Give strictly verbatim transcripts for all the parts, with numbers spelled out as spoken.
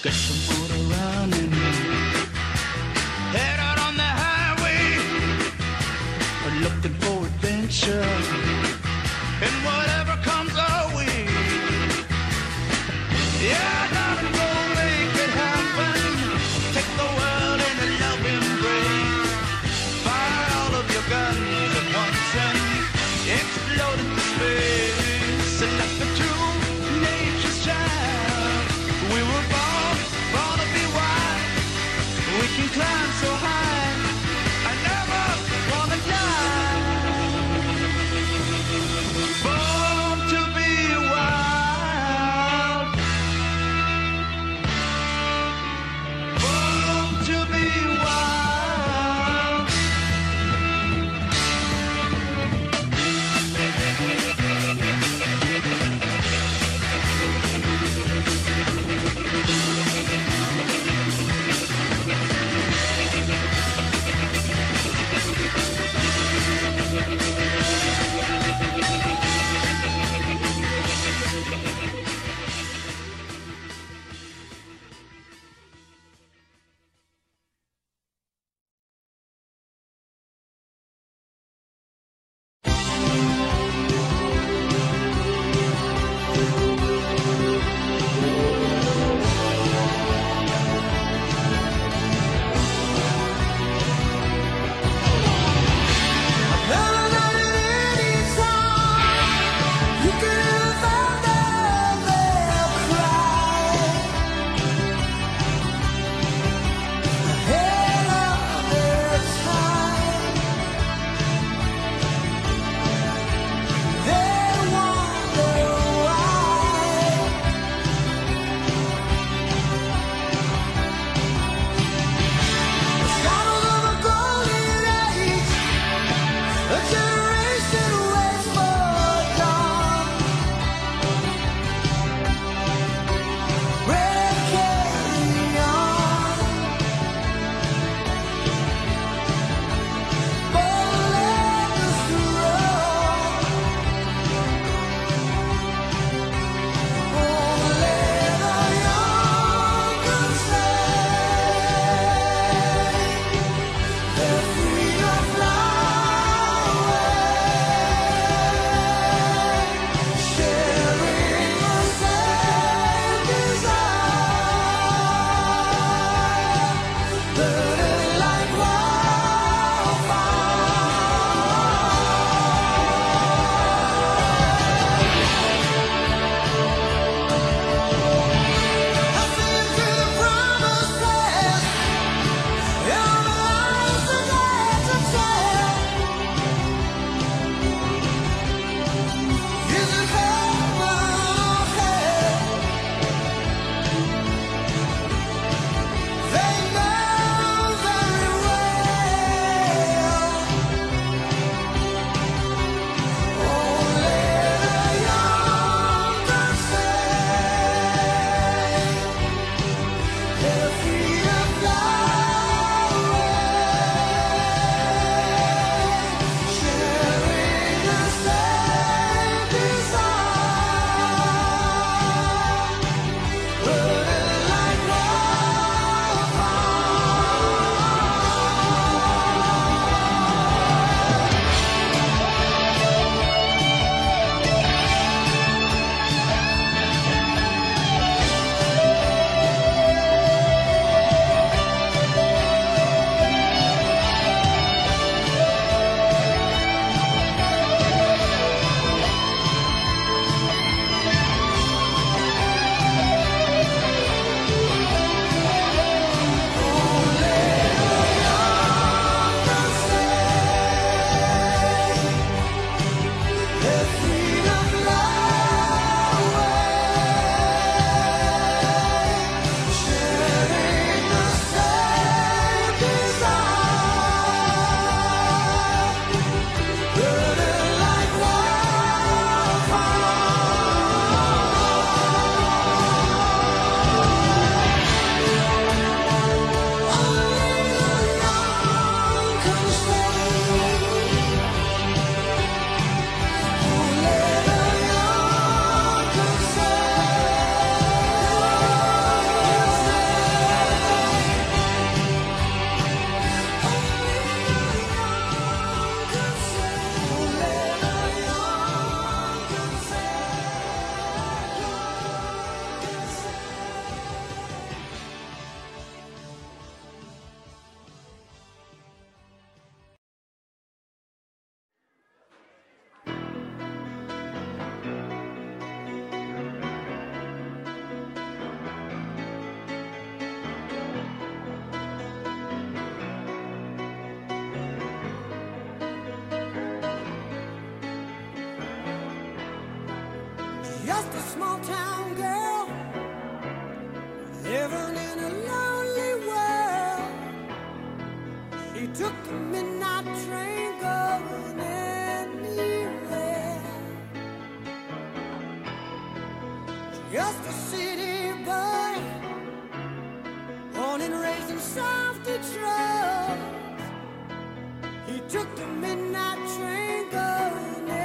Get your motor running. small town girl, living in a lonely world. She took the midnight train going anywhere. Just a city boy, born and raised in South Detroit. He took the midnight train going anywhere.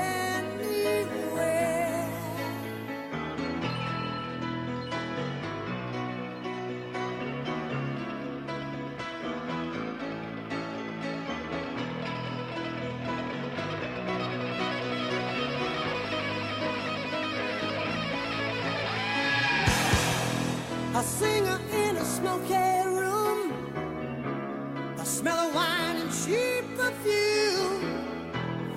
I sing her in a smoky room. I smell of wine and cheap perfume.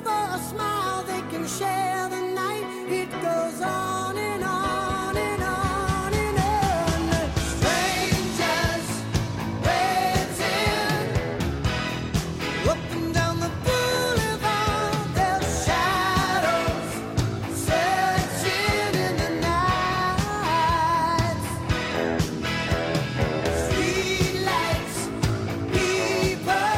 For a smile they can share the night. It goes on and on and on and on. Strangers waiting up and down the boulevard. There's shadows searching in the night. Streetlights, people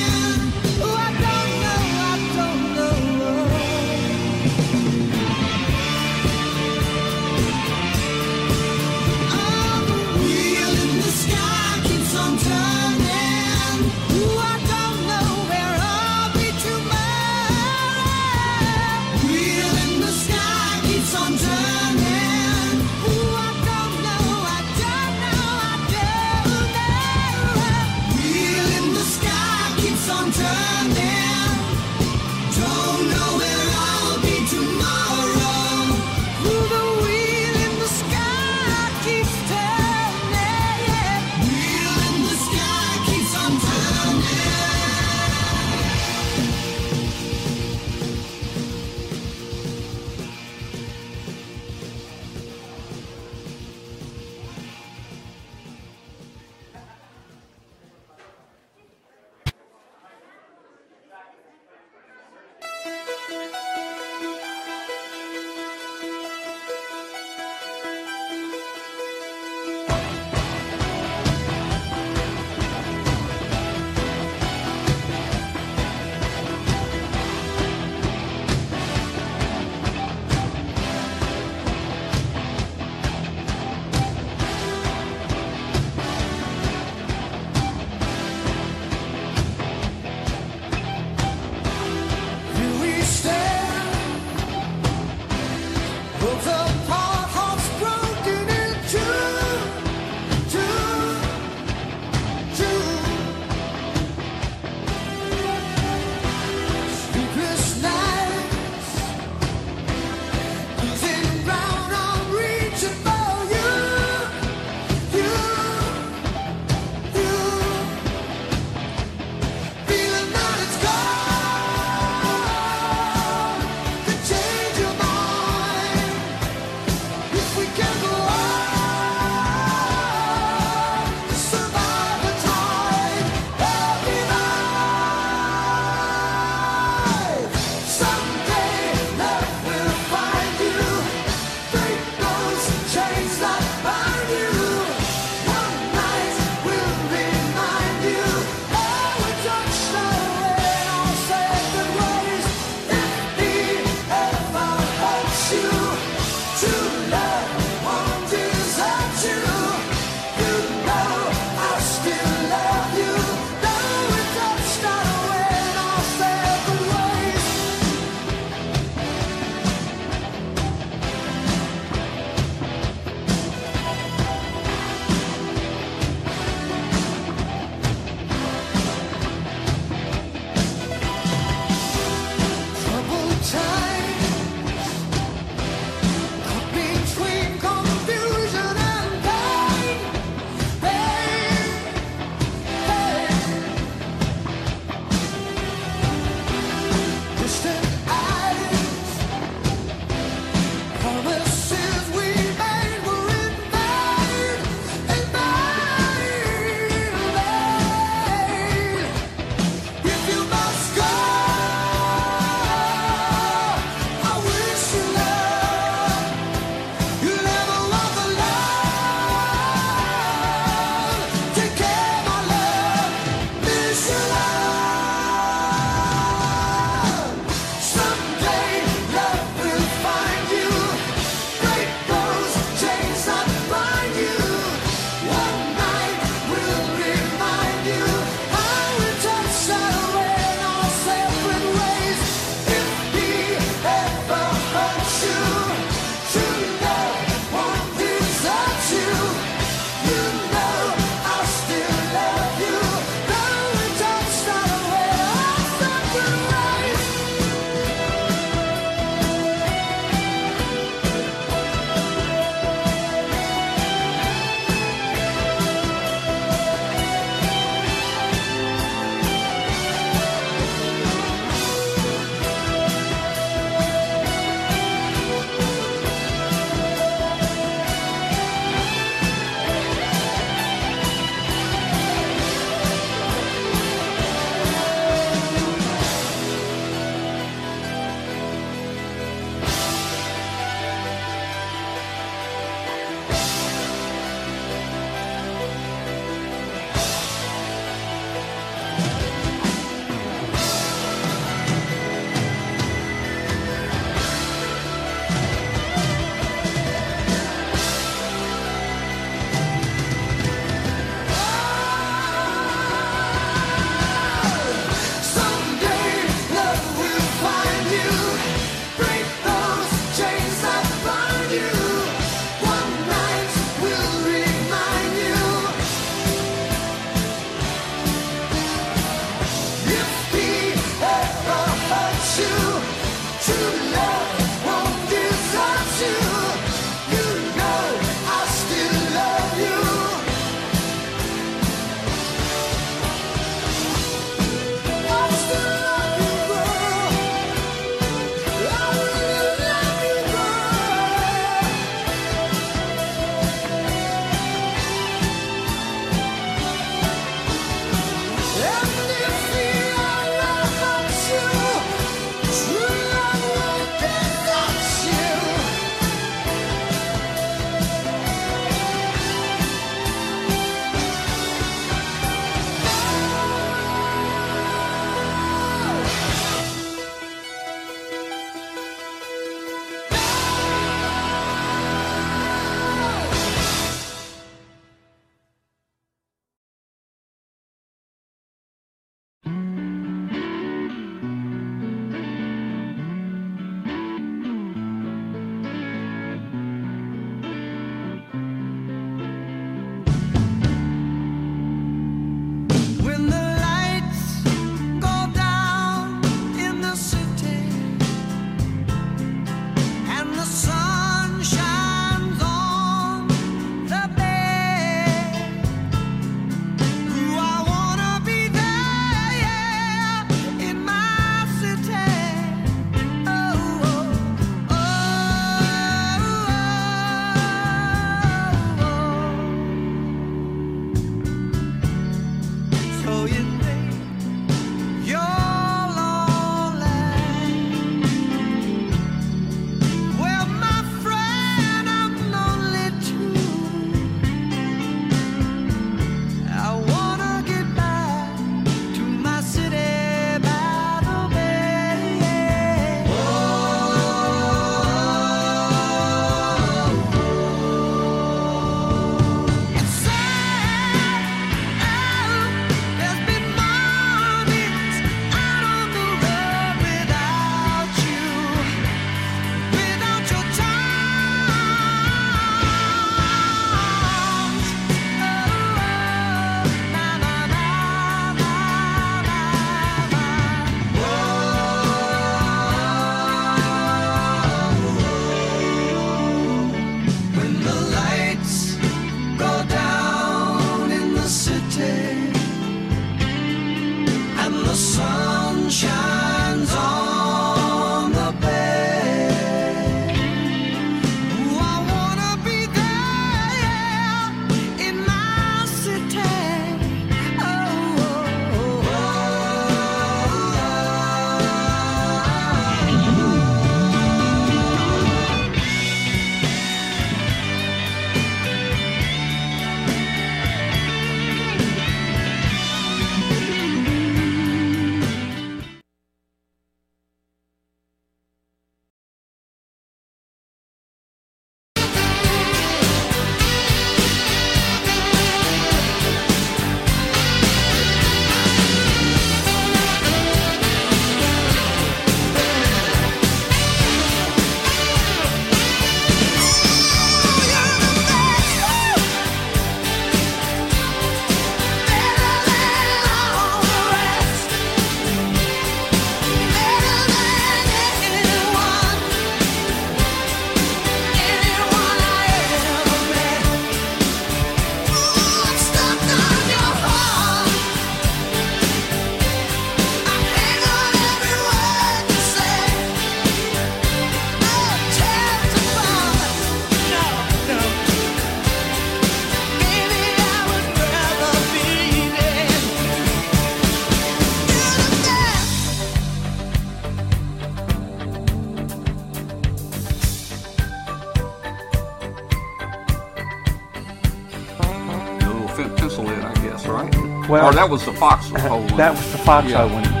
Well, or that was the foxhole uh, one. That was the foxhole yeah. one.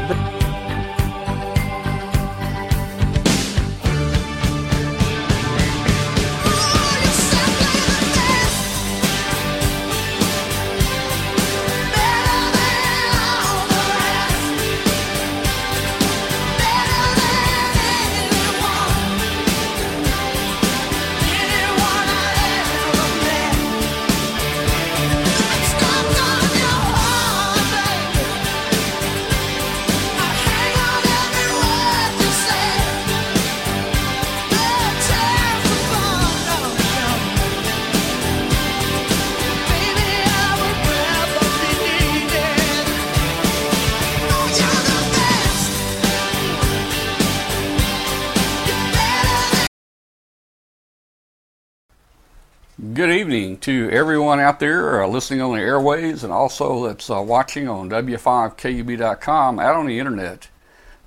Good evening to everyone out there uh, listening on the airways and also that's uh, watching on w five k u b dot com out on the internet.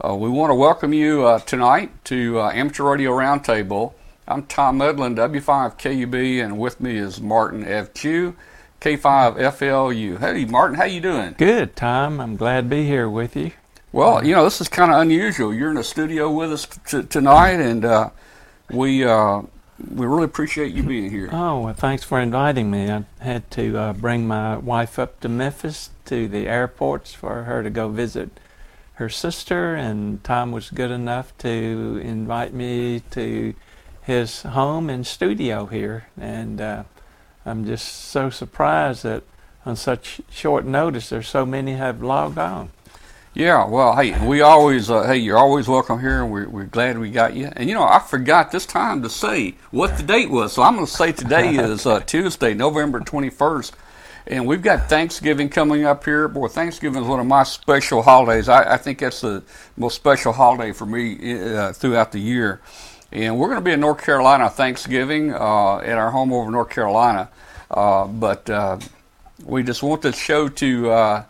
Uh, we want to welcome you uh, tonight to uh, Amateur Radio Roundtable. I'm Tom Mudlin, W five K U B, and with me is Martin F Q, K five F L U. Hey, Martin, how you doing? Good, Tom. I'm glad to be here with you. Well, you know, this is kind of unusual. You're in the studio with us t- tonight, and uh, we... Uh, We really appreciate you being here. Oh, well, thanks for inviting me. I had to uh, bring my wife up to Memphis to the airports for her to go visit her sister, and Tom was good enough to invite me to his home and studio here. And uh, I'm just so surprised that on such short notice there's so many have logged on. Yeah, well, hey, we always, uh, hey, you're always welcome here, and we're, we're glad we got you. And, you know, I forgot this time to say what the date was, so I'm going to say today is uh, Tuesday, November twenty-first, and we've got Thanksgiving coming up here. Boy, Thanksgiving is one of my special holidays. I, I think that's the most special holiday for me uh, throughout the year. And we're going to be in North Carolina Thanksgiving uh, at our home over in North Carolina, uh, but uh, we just want this show to... Uh,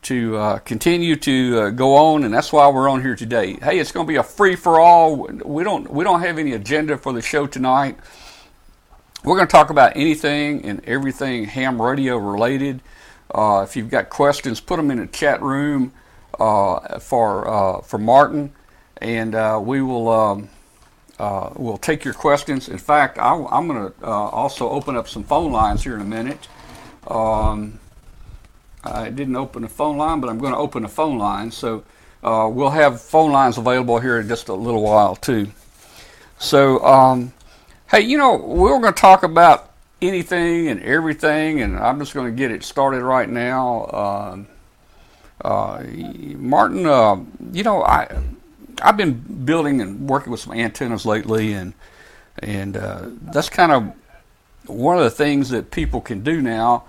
to uh, continue to uh, go on, and that's why we're on here today. Hey, it's going to be a free-for-all. We don't we don't have any agenda for the show tonight. We're going to talk about anything and everything ham radio related. Uh, if you've got questions, put them in the chat room uh, for uh, for Martin, and uh, we will um, uh, we'll take your questions. In fact, I, I'm going to uh, also open up some phone lines here in a minute. Um, I didn't open a phone line, but I'm going to open a phone line. So uh, we'll have phone lines available here in just a little while, too. So, um, hey, you know, we're going to talk about anything and everything, and I'm just going to get it started right now. Uh, uh, Martin, uh, you know, I, I've been building and working with some antennas lately, and, and uh, that's kind of one of the things that people can do now.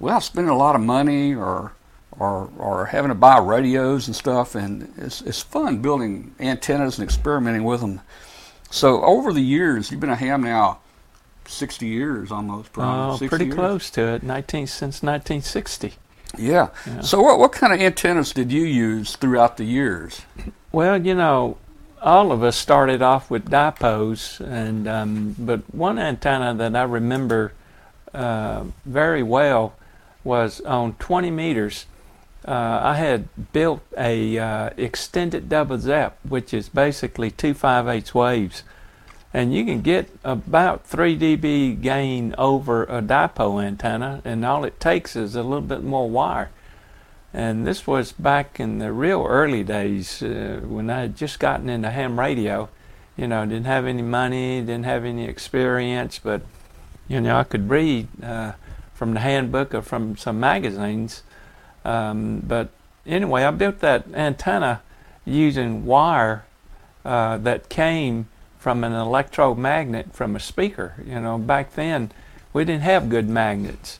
Without spending a lot of money or or or having to buy radios and stuff, and it's it's fun building antennas and experimenting with them. So over the years, you've been a ham now sixty years almost. Probably. Oh, sixty pretty years. Close to it. Nineteen since nineteen sixty. Yeah. yeah. So what what kind of antennas did you use throughout the years? Well, you know, all of us started off with dipoles, and um, but one antenna that I remember uh, very well. Was on twenty meters, uh, I had built a uh, extended double zap, which is basically two five-eighths waves. And you can get about three decibel gain over a dipole antenna, and all it takes is a little bit more wire. And this was back in the real early days uh, when I had just gotten into ham radio. You know, didn't have any money, didn't have any experience, but, you know, I could read... Uh, from the handbook or from some magazines. Um, but anyway, I built that antenna using wire uh, that came from an electromagnet from a speaker. You know, back then we didn't have good magnets.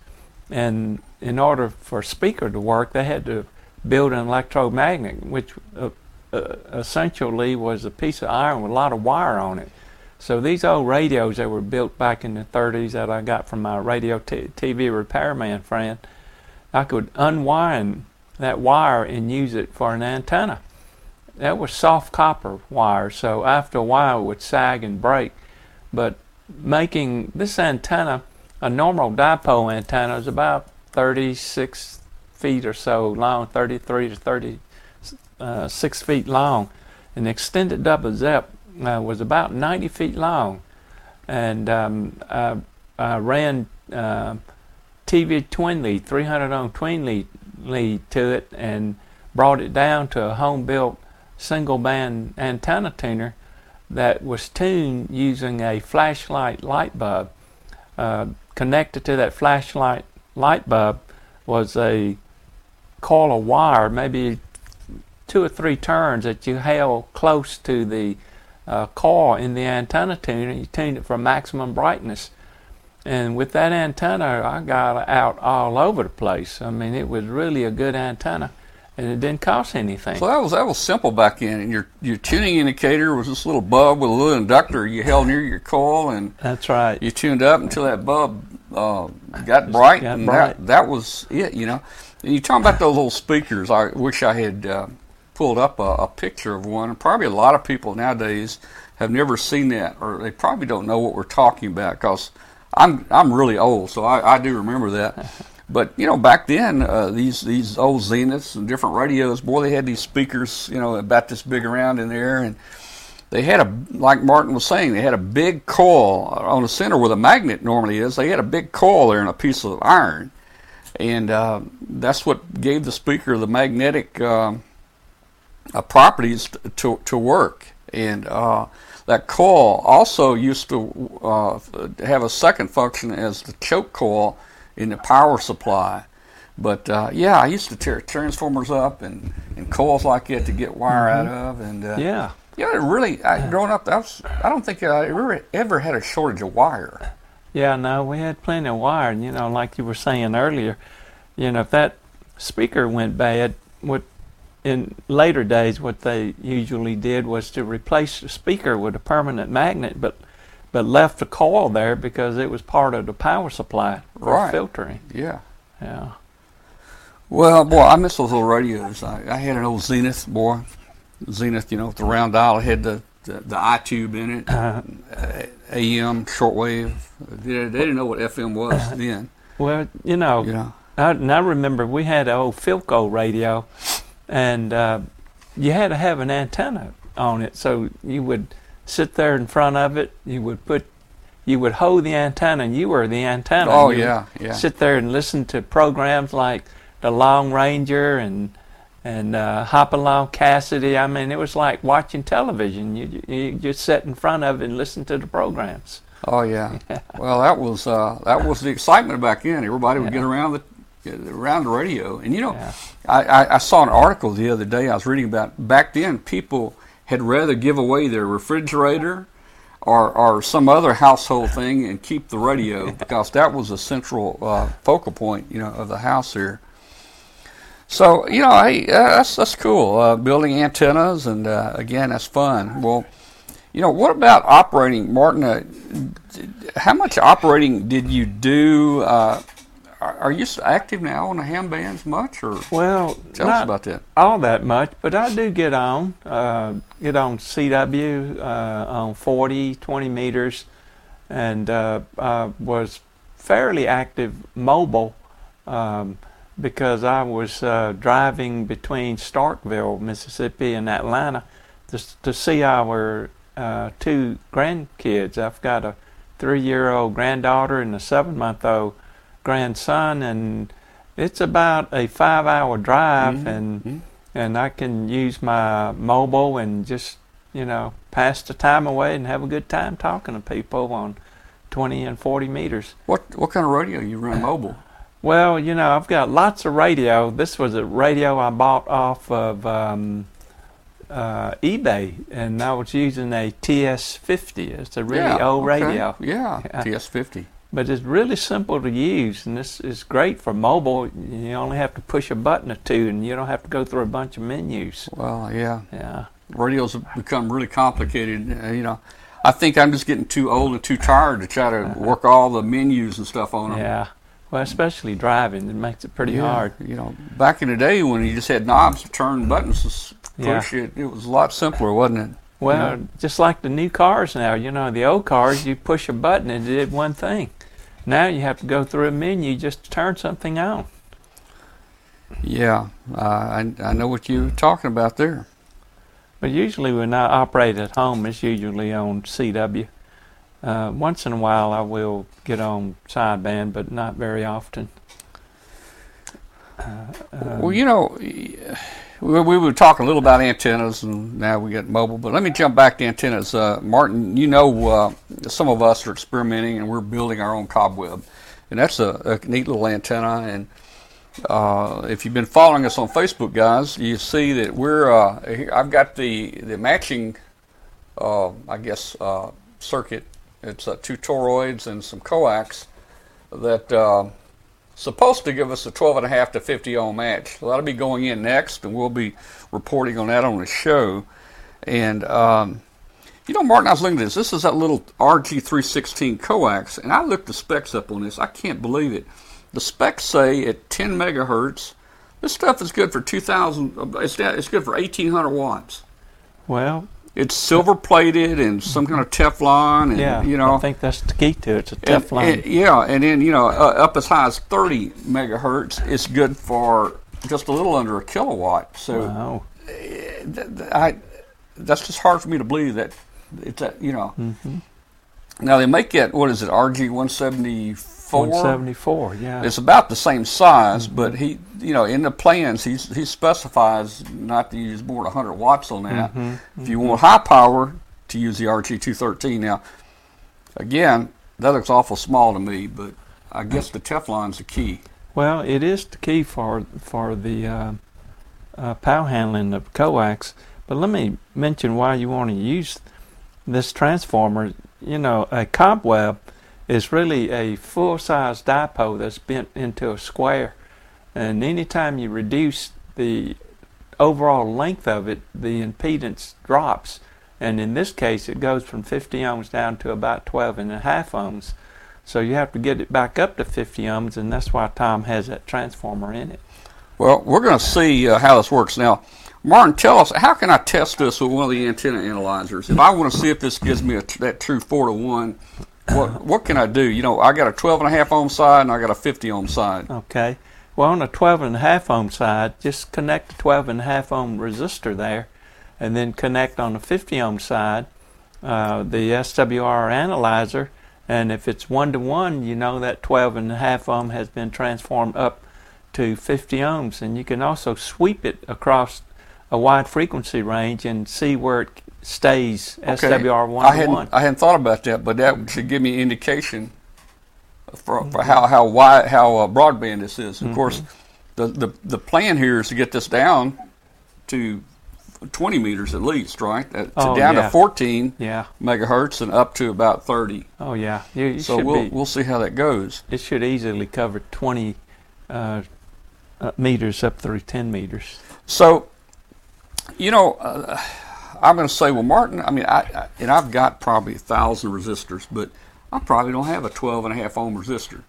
And in order for a speaker to work, they had to build an electromagnet, which uh, uh, essentially was a piece of iron with a lot of wire on it. So these old radios that were built back in the thirties that I got from my radio t- TV repairman friend, I could unwind that wire and use it for an antenna. That was soft copper wire, so after a while it would sag and break. But making this antenna, a normal dipole antenna, is about 36, feet or so long, thirty-three to thirty-six feet long. And the extended double zip uh, was about ninety feet long. And um, I, I ran uh, T V twin lead, three hundred ohm twin lead, lead to it, and brought it down to a home-built single band antenna tuner that was tuned using a flashlight light bulb. Uh, connected to that flashlight light bulb was a coil of wire, maybe two or three turns, that you held close to the uh, coil in the antenna tuner. You tuned it for maximum brightness. And with that antenna, I got out all over the place. I mean, it was really a good antenna, and it didn't cost anything. So that was that was simple back then. And your your tuning indicator was this little bulb with a little inductor you held near your coil, and that's right. You tuned up until that bulb uh, got bright, got and bright. That, that was it. You know, and you're talking about those little speakers. I wish I had uh, pulled up a, a picture of one. And probably a lot of people nowadays have never seen that, or they probably don't know what we're talking about, because I'm I'm really old, so I, I do remember that. But, you know, back then, uh, these, these old Zeniths and different radios, boy, they had these speakers, you know, about this big around in there. And they had a, like Martin was saying, they had a big coil on the center where the magnet normally is. They had a big coil there and a piece of iron. And uh, that's what gave the speaker the magnetic uh, uh, properties to, to work. And uh, that coil also used to uh, have a second function as the choke coil in the power supply. But uh, yeah, I used to tear transformers up and, and coils like that to get wire mm-hmm. out of. And uh, yeah, yeah, really. I, growing up, I was, I don't think I ever ever had a shortage of wire. Yeah, no, we had plenty of wire. And you know, like you were saying earlier, you know, if that speaker went bad, what in later days what they usually did was to replace the speaker with a permanent magnet, but but left the coil there because it was part of the power supply for right. filtering. Yeah. Yeah. Well, boy, I miss those little radios. I, I had an old Zenith, boy. Zenith, you know, with the round dial. It had the, the, the I-tube in it, uh, A M, shortwave. They, they didn't know what F M was uh, then. Well, you know, you know. I, and I remember we had an old Philco radio, and uh, you had to have an antenna on it, so you would sit there in front of it. You would put, you would hold the antenna, and you were the antenna. Oh yeah, yeah. Sit there and listen to programs like the Long Ranger and and uh, Hop Along Cassidy. I mean, it was like watching television. You you just sat in front of it and listen to the programs. Oh yeah. yeah. Well, that was uh, that was the excitement back then. Everybody would yeah. get around the. around the radio. And you know, yeah. I, I, I saw an article the other day I was reading about. Back then, people had rather give away their refrigerator or, or some other household thing and keep the radio, yeah. because that was a central uh, focal point, you know, of the house here. So, you know, hey, uh, that's, that's cool, uh, building antennas, and uh, again, that's fun. Well, you know, what about operating, Martin? Uh, how much operating did you do? Uh, Are you active now on the ham bands much, or well, tell us about that? All that much, but I do get on, uh, get on C W uh, on forty, twenty meters, and uh, I was fairly active mobile um, because I was uh, driving between Starkville, Mississippi, and Atlanta to, to see our uh, two grandkids. I've got a three-year-old granddaughter and a seven-month-old grandson, and it's about a five-hour drive, mm-hmm. and mm-hmm. and I can use my mobile and just, you know, pass the time away and have a good time talking to people on twenty and forty meters. What what kind of radio you run mobile? Well, you know, I've got lots of radio. This was a radio I bought off of um, uh, eBay, and I was using a T S fifty. It's a really yeah, old okay. radio. Yeah, yeah. T S fifty. But it's really simple to use, and this is great for mobile. You only have to push a button or two, and you don't have to go through a bunch of menus. Well, yeah. Yeah. Radios have become really complicated. Uh, you know, I think I'm just getting too old and too tired to try to work all the menus and stuff on them. Yeah. Well, especially driving. It makes it pretty yeah. hard. You know, back in the day when you just had knobs to turn buttons to push, yeah. it, it was a lot simpler, wasn't it? Well, you know? Just like the new cars now. You know, the old cars, you push a button and it did one thing. Now you have to go through a menu just to turn something on. Yeah, uh, I, I know what you were talking about there. But usually when I operate at home, it's usually on C W. Uh, once in a while I will get on sideband, but not very often. Uh, um, well, you know, we were talking a little about antennas, and now we get mobile. But let me jump back to antennas. Uh, Martin, you know, uh, some of us are experimenting, and we're building our own cobweb. And that's a, a neat little antenna. And uh, if you've been following us on Facebook, guys, you see that we're uh, – I've got the, the matching, uh, I guess, uh, circuit. It's uh, two toroids and some coax that uh, supposed to give us a twelve and a half to fifty ohm match. So that'll be going in next, and we'll be reporting on that on the show. And um, you know, Martin, I was looking at this. This is that little R G three sixteen coax, and I looked the specs up on this. I can't believe it. The specs say at ten megahertz, this stuff is good for two thousand. It's it's good for eighteen hundred watts. Well. It's silver plated and some kind of Teflon, and yeah, you know, I think that's the key to it. It's a Teflon. And, and, yeah, and then you know, uh, up as high as thirty megahertz, it's good for just a little under a kilowatt. So, wow. th- th- I that's just hard for me to believe that it's a, you know. Mm-hmm. Now they make it. What is it? R G one seventy-four. one seventy-four. Yeah. It's about the same size, mm-hmm. but he, you know, in the plans he he specifies not to use more than one hundred watts on that. Mm-hmm. If mm-hmm. you want high power, to use the R G two thirteen. Now, again, that looks awful small to me, but I guess the Teflon's the key. Well, it is the key for for the uh, uh, power handling of coax. But let me mention why you want to use this transformer. You know, a cobweb is really a full-size dipole that's bent into a square. And anytime you reduce the overall length of it, the impedance drops. And in this case, it goes from fifty ohms down to about twelve and a half ohms. So you have to get it back up to fifty ohms, and that's why Tom has that transformer in it. Well, we're going to see uh, how this works now. Martin, tell us, how can I test this with one of the antenna analyzers? If I want to see if this gives me a, that true four to one, what what can I do? You know, I got a twelve and a half ohm side, and I got a fifty ohm side. Okay. Well, on a twelve and a half ohm side, just connect the twelve and a half ohm resistor there, and then connect on the fifty ohm side uh, the S W R analyzer, and if it's one to one, you know that twelve and a half ohm has been transformed up to fifty ohms, and you can also sweep it across a wide frequency range and see where it stays. Okay. S W R one I hadn't, I hadn't thought about that, but that should give me an indication for, mm-hmm. for how how wide how uh, broadband this is. Of mm-hmm. course, the, the the plan here is to get this down to twenty meters at least, right? Uh, to oh, down yeah. to fourteen yeah. megahertz and up to about thirty. Oh yeah, you, you so we'll be, we'll see how that goes. It should easily cover twenty uh, uh, meters up through ten meters. So. You know, uh, I'm going to say, well, Martin, I mean, I, I and I've got probably a thousand resistors, but I probably don't have a twelve and a half ohm resistor.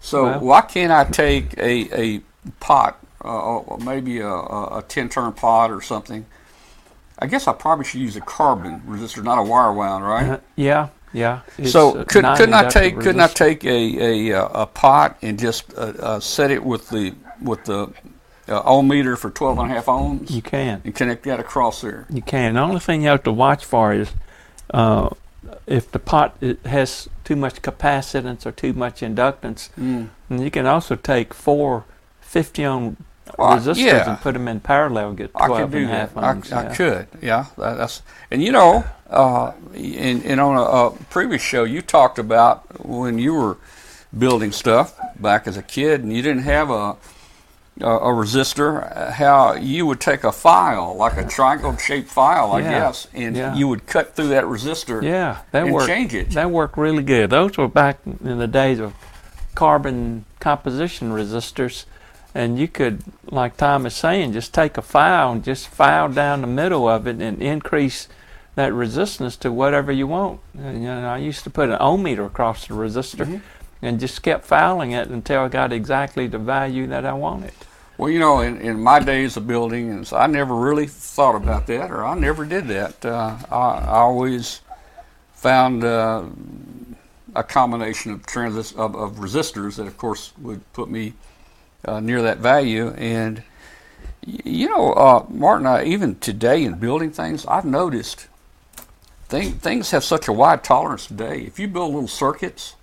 So well, why can't I take a, a pot, uh, or maybe a, a ten-turn pot or something? I guess I probably should use a carbon resistor, not a wire wound, right? Uh, yeah, yeah. So could, couldn't I take resistor. couldn't I take a, a a pot and just uh, uh, set it with the with the Uh, ohm meter for twelve and a half ohms? You can. And connect that across there. You can. The only thing you have to watch for is uh, if the pot it has too much capacitance or too much inductance. Mm. And you can also take four fifty ohm well, resistors yeah. and put them in parallel and get twelve and a half ohms. I, yeah. I could, yeah. That, that's, and you know, uh, and, and on a, a previous show, you talked about when you were building stuff back as a kid and you didn't have a a resistor, how you would take a file, like a triangle-shaped file, I yeah. guess, and yeah. you would cut through that resistor yeah, that and worked, change it. That worked really good. Those were back in the days of carbon composition resistors, and you could, like Tom is saying, just take a file and just file down the middle of it and increase that resistance to whatever you want. And, you know, I used to put an ohm meter across the resistor mm-hmm. and just kept filing it until I got exactly the value that I wanted. Well, you know, in, in my days of building, and so I never really thought about that, or I never did that. Uh, I, I always found uh, a combination of, transist- of of resistors that, of course, would put me uh, near that value. And, you know, uh, Martin, I, even today in building things, I've noticed thing, things have such a wide tolerance today. If you build little circuits,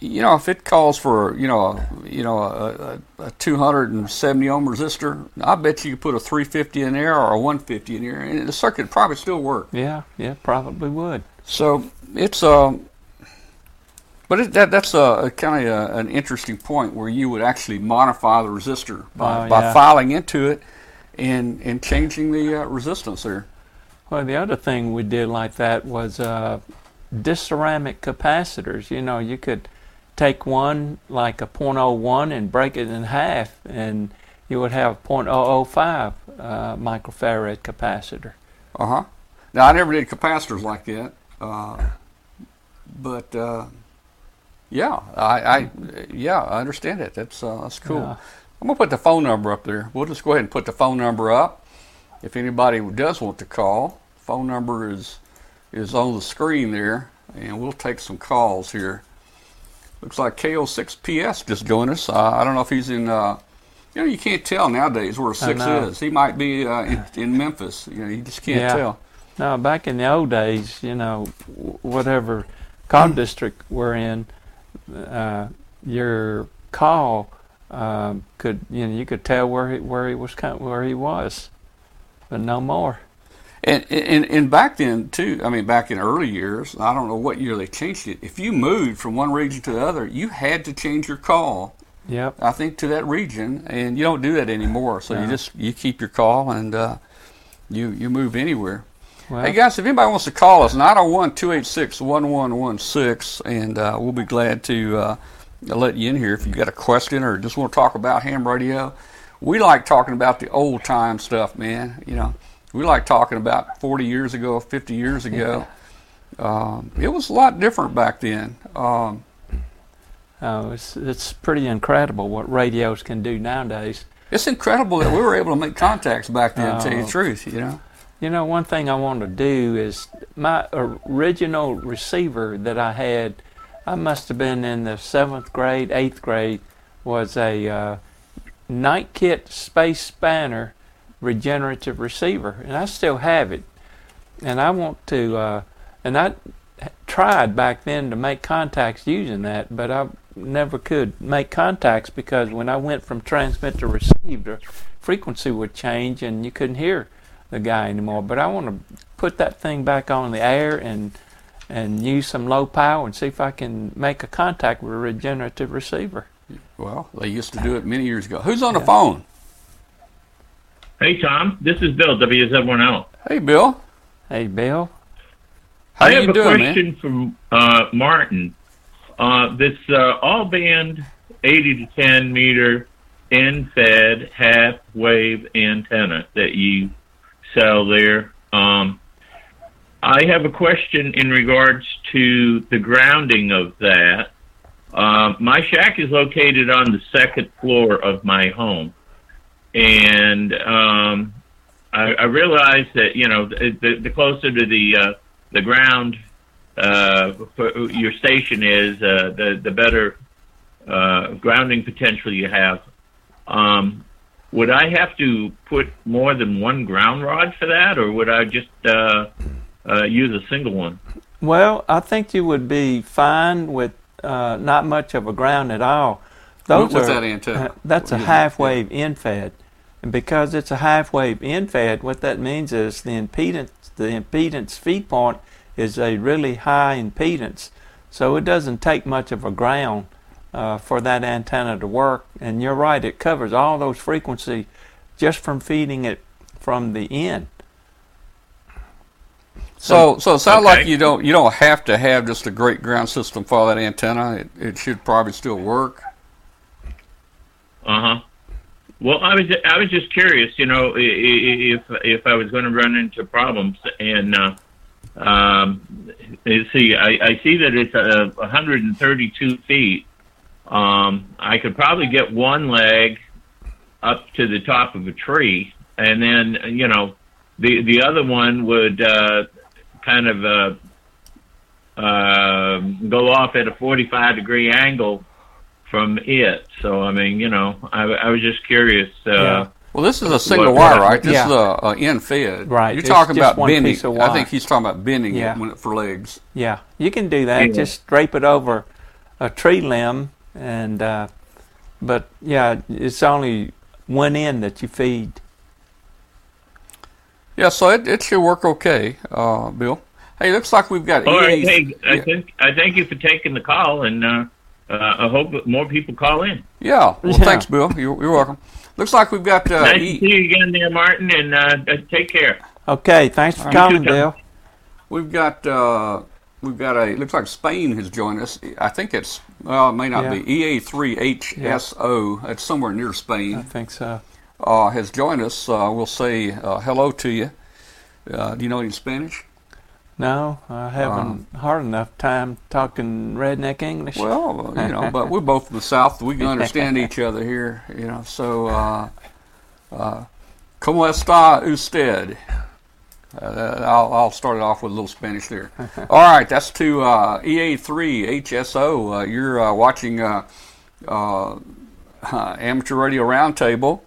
you know, if it calls for, you know, a, you know, a, a two hundred seventy ohm resistor, I bet you could put a three fifty in there or a one fifty in there, and the circuit would probably still work. Yeah, yeah, probably would. So it's a, but it, that that's a, a kind of an interesting point where you would actually modify the resistor by, oh, by yeah. filing into it and and changing the uh, resistance there. Well, the other thing we did like that was uh, diceramic capacitors. You know, you could take one like a point oh one and break it in half, and you would have point oh oh five uh, microfarad capacitor. Uh huh. Now I never did capacitors like that, uh, but uh, yeah, I, I yeah I understand it. That's uh, that's cool. Yeah. I'm gonna put the phone number up there. We'll just go ahead and put the phone number up. If anybody does want to call, phone number is is on the screen there, and we'll take some calls here. Looks like K O six P S just joined us. Uh, I don't know if he's in, uh, you know, you can't tell nowadays where six is. He might be uh, in, in Memphis. You know, you just can't yeah. tell. No, back in the old days, you know, whatever call district we're in, uh, your call um, could, you know, you could tell where he, where he was, where he was, but no more. And, and and back then, too, I mean, back in early years, I don't know what year they changed it. If you moved from one region to the other, you had to change your call, yep. I think, to that region. And you don't do that anymore. So no. you just you keep your call and uh, you, you move anywhere. Well, hey, guys, if anybody wants to call us, nine oh one, two eight six, one one one six, and uh, we'll be glad to uh, let you in here if you've got a question or just want to talk about ham radio. We like talking about the old-time stuff, man, you know. We like talking about forty years ago, fifty years ago. Yeah. Um, it was a lot different back then. Um, oh, it's, it's pretty incredible what radios can do nowadays. It's incredible that we were able to make contacts back then, uh, to tell you the truth, you know. You know, one thing I want to do is my original receiver that I had, I must have been in the seventh grade, eighth grade, was a uh, Nightkit Space Spanner regenerative receiver, and I still have it, and I want to uh, and I tried back then to make contacts using that, but I never could make contacts because when I went from transmit to receive, the frequency would change and you couldn't hear the guy anymore. But I want to put that thing back on the air and and use some low power and see if I can make a contact with a regenerative receiver. Well, they used to do it many years ago. Who's on yeah. the phone? Hey, Tom. This is Bill, W Z one L. Hey, Bill. Hey, Bill. How I you doing, man? I have a question from uh, Martin. Uh, this uh, all-band eighty to ten meter end-fed half-wave antenna that you sell there. Um, I have a question in regards to the grounding of that. Uh, my shack is located on the second floor of my home. And um, I, I realized that, you know, the, the closer to the uh, the ground uh, your station is, uh, the, the better uh, grounding potential you have. Um, would I have to put more than one ground rod for that, or would I just uh, uh, use a single one? Well, I think you would be fine with uh, not much of a ground at all. Those What's are, that antenna? Uh, that's what a half-wave that? end-fed. And because it's a half-wave end-fed, what that means is the impedance, the impedance feed point is a really high impedance. So it doesn't take much of a ground uh, for that antenna to work. And you're right, it covers all those frequencies just from feeding it from the end. So, so, so it sounds okay. like you don't you don't have to have just a great ground system for that antenna. It, it should probably still work. Uh huh. Well, I was I was just curious, you know, if if I was going to run into problems, and uh, um, you see, I, I see that it's uh, one hundred thirty-two feet. Um, I could probably get one leg up to the top of a tree, and then you know, the the other one would uh, kind of uh, uh, go off at a forty-five degree angle from it. So, I mean, you know, I, I was just curious. Uh, yeah. Well, this is a single what, wire, right? This yeah. is a, a end fed. Right. You're it's talking about bending. I think he's talking about bending yeah. it when it for legs. Yeah, you can do that. Yeah. Just drape it over a tree limb, and uh, but yeah, it's only one end that you feed. Yeah, so it, it should work okay, uh, Bill. Hey, looks like we've got. All right, hey, I thank I thank you for taking the call, and uh, uh, I hope more people call in. Yeah, well, yeah. thanks, Bill. You're, you're welcome. Looks like we've got... Uh, nice e- to see you again there, Martin, and uh, take care. Okay, thanks for calling, Bill. We've got, uh, we've got a... looks like Spain has joined us. I think it's... Well, it may not yeah. be. E A three H S O. Yeah. It's somewhere near Spain. I think so. Uh, has joined us. Uh, we'll say uh, hello to you. Uh, do you know any Spanish? No, I haven't um, hard enough time talking redneck English. Well, you know, but we're both from the South. We can understand each other here, you know. So, uh, uh, ¿Cómo está usted? Uh, I'll, I'll start it off with a little Spanish there. All right, that's to uh, E A three H S O. Uh, you're uh, watching uh, uh, uh, Amateur Radio Roundtable.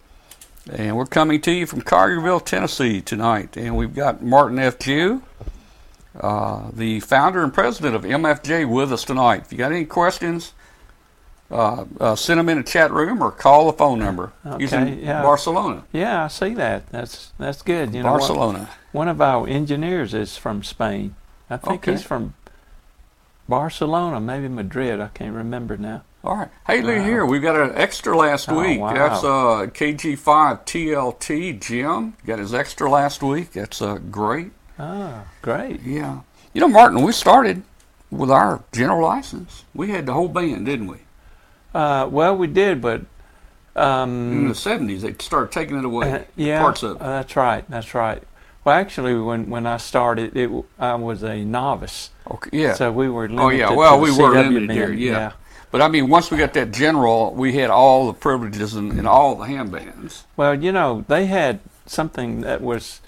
And we're coming to you from Collierville, Tennessee tonight. And we've got Martin F Q. Uh, the founder and president of M F J with us tonight. If you got any questions, uh, uh, send them in the chat room or call the phone number. Okay, he's in yeah. Barcelona. Yeah, I see that. That's that's good. You Barcelona. Know what, one of our engineers is from Spain. I think okay. he's from Barcelona, maybe Madrid. I can't remember now. All right. Hey, look wow. here. We've got an extra last oh, week. Wow. That's uh, K G five T L T Jim. Got his extra last week. That's uh, great. Ah, great. Yeah. You know, Martin, we started with our general license. We had the whole band, didn't we? Uh, well, we did, but... Um, in the seventies, they started taking it away, uh, yeah, parts of it. Uh, that's right, that's right. Well, actually, when, when I started, it I was a novice. Okay, yeah. So we were limited. Oh, yeah, well, we were limited here, yeah. yeah. But, I mean, once we got that general, we had all the privileges and, and all the hand bands. Well, you know, they had something that was...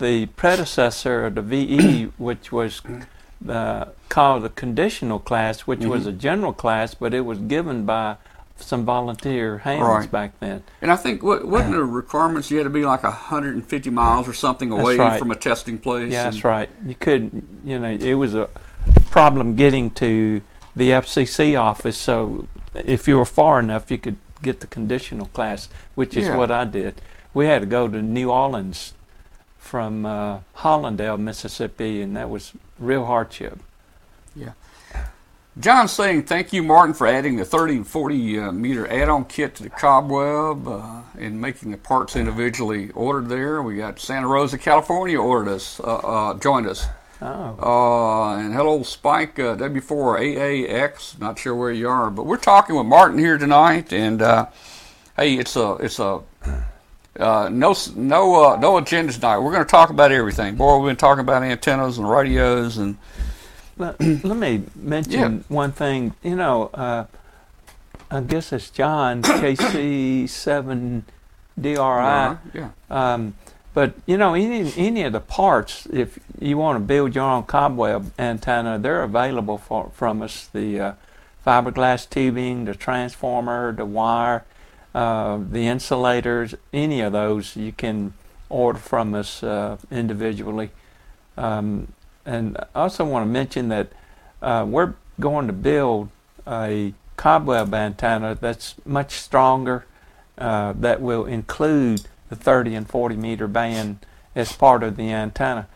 the predecessor of the V E, which was uh, called the conditional class, which mm-hmm. was a general class, but it was given by some volunteer hands right. back then. And I think, what, wasn't the requirements you had to be like one hundred fifty miles or something away right. from a testing place? Yeah, that's right. You couldn't, you know, it was a problem getting to the F C C office, so if you were far enough, you could get the conditional class, which is yeah. what I did. We had to go to New Orleans from uh, Hollandale, Mississippi, and that was real hardship. Yeah. John's saying, thank you, Martin, for adding the thirty and forty uh, meter add-on kit to the Cobweb uh, and making the parts individually ordered there. We got Santa Rosa, California ordered us, uh, uh, joined us. Oh. Uh, and hello, Spike, uh, W four A A X, not sure where you are, but we're talking with Martin here tonight, and uh, hey, it's a, it's a, Uh, no no, uh, no agenda tonight. We're going to talk about everything. Boy, we've been talking about antennas and radios. and. Let, let me mention yeah. one thing. You know, uh, I guess it's John, K C seven D R I. Uh-huh. Yeah. Um, but, you know, any, any of the parts, if you want to build your own cobweb antenna, they're available for, from us. The uh, fiberglass tubing, the transformer, the wire. Uh, the insulators, any of those you can order from us uh, individually. Um, and I also want to mention that uh, we're going to build a cobweb antenna that's much stronger, uh, that will include the thirty and forty meter band as part of the antenna.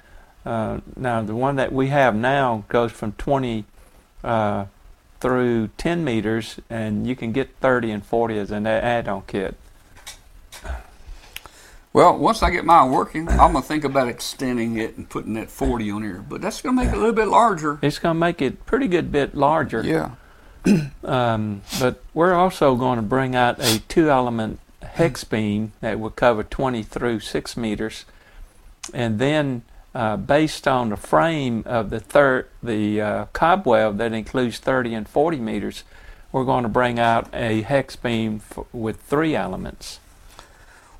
Uh, now, the one that we have now goes from twenty uh, through ten meters, and you can get thirty and forty as an add-on kit. Well, once I get mine working, I'm going to think about extending it and putting that forty on here, but that's going to make it a little bit larger. It's going to make it a pretty good bit larger. Yeah. um, but we're also going to bring out a two-element hex beam that will cover twenty through six meters, and then Uh, based on the frame of the thir- the uh, cobweb that includes thirty and forty meters, we're going to bring out a hex beam f- with three elements.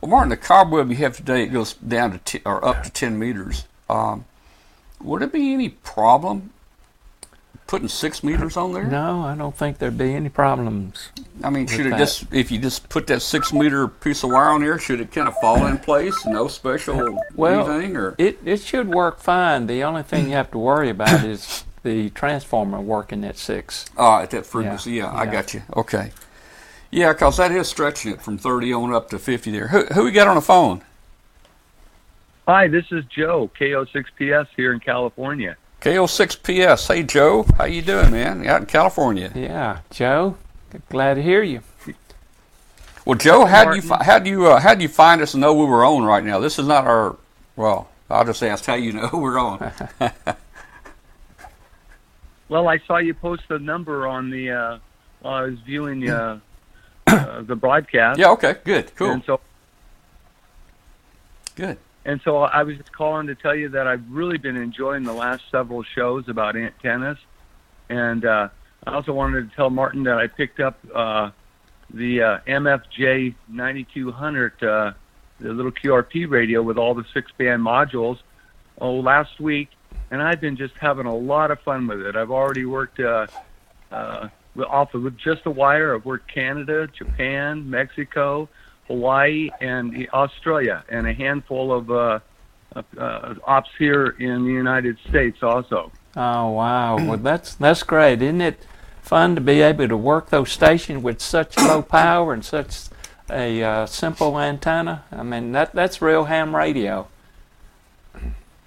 Well, Martin, the cobweb you have today, it goes down to t- or up to ten meters. Um, would it be any problem putting six meters on there? No, I don't think there'd be any problems. I mean, should it that. just if you just put that six meter piece of wire on there, should it kind of fall in place? No special well, anything, or it it should work fine. The only thing you have to worry about is the transformer working at six. Oh, at that frequency. Yeah, yeah, yeah. I got you. Okay. Yeah, because that is stretching it from thirty on up to fifty there. Who who we got on the phone? Hi, this is Joe, K O six P S here in California. K O six P S. Hey, Joe. How you doing, man? Out in California. Yeah, Joe. Glad to hear you. Well, Joe, how do you how do you uh, how do you find us and know we were on right now? This is not our. Well, I'll just ask how you know we're on. Well, I saw you post the number on the. Uh, while I was viewing the uh, uh, the broadcast. Yeah. Okay. Good. Cool. And so, good. And so I was just calling to tell you that I've really been enjoying the last several shows about antennas. And uh, I also wanted to tell Martin that I picked up uh, the uh, M F J ninety-two hundred, uh, the little Q R P radio with all the six-band modules, oh, last week. And I've been just having a lot of fun with it. I've already worked uh, uh, off of just the wire. I've worked Canada, Japan, Mexico, Hawaii, and Australia, and a handful of uh, uh, ops here in the United States also. Oh, wow. Well, that's that's great. Isn't it fun to be able to work those stations with such low power and such a uh, simple antenna? I mean, that that's real ham radio.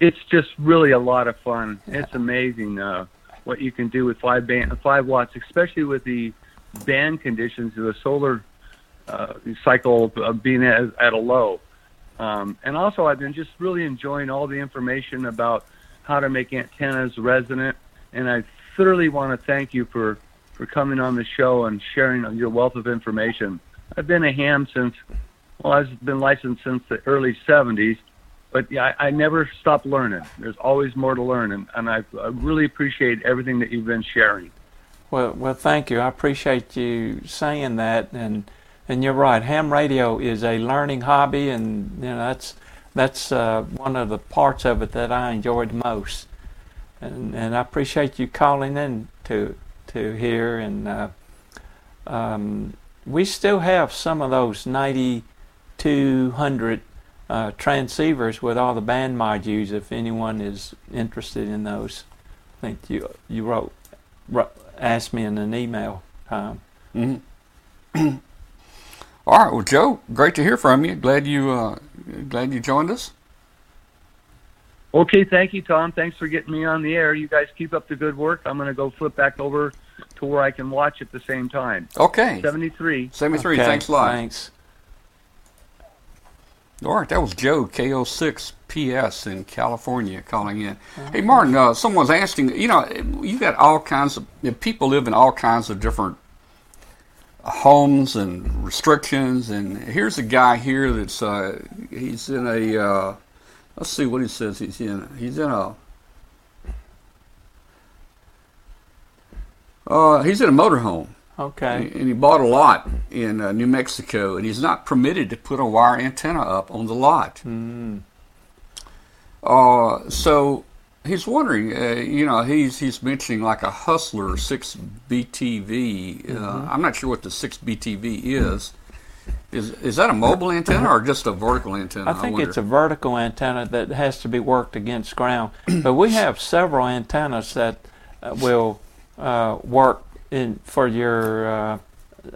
It's just really a lot of fun. Yeah. It's amazing uh, what you can do with five band, five watts, especially with the band conditions of the solar Uh, cycle of being at, at a low. Um, and also I've been just really enjoying all the information about how to make antennas resonant, and I thoroughly want to thank you for, for coming on the show and sharing your wealth of information. I've been a ham since, well, I've been licensed since the early seventies, but yeah, I, I never stopped learning. There's always more to learn, and, and I, I really appreciate everything that you've been sharing. Well, well, thank you. I appreciate you saying that, and And you're right. Ham radio is a learning hobby, and you know that's that's uh, one of the parts of it that I enjoyed most. And and I appreciate you calling in to to here. And uh, um, we still have some of those ninety-two hundred uh, transceivers with all the band modules. If anyone is interested in those, I think you you wrote, wrote asked me in an email, Tom. Mm-hmm. All right, well, Joe, great to hear from you. Glad you uh, glad you joined us. Okay, thank you, Tom. Thanks for getting me on the air. You guys keep up the good work. I'm going to go flip back over to where I can watch at the same time. Okay. seventy-three. seventy-three, okay. Thanks a lot. Thanks. All right, that was Joe, K O six P S in California, calling in. Mm-hmm. Hey, Martin, uh, someone's asking, you know, you got all kinds of, you know, people live in all kinds of different homes and restrictions, and here's a guy here that's uh he's in a uh let's see what he says he's in he's in a uh he's in a motorhome, okay, and, and he bought a lot in uh, New Mexico, and he's not permitted to put a wire antenna up on the lot. Mm. uh so He's wondering, uh, you know, he's he's mentioning like a Hustler six B T V. Mm-hmm. Uh, I'm not sure what the six B T V is. Is is that a mobile antenna or just a vertical antenna? I think I it's a vertical antenna that has to be worked against ground. But we have several antennas that uh, will uh, work in for your uh,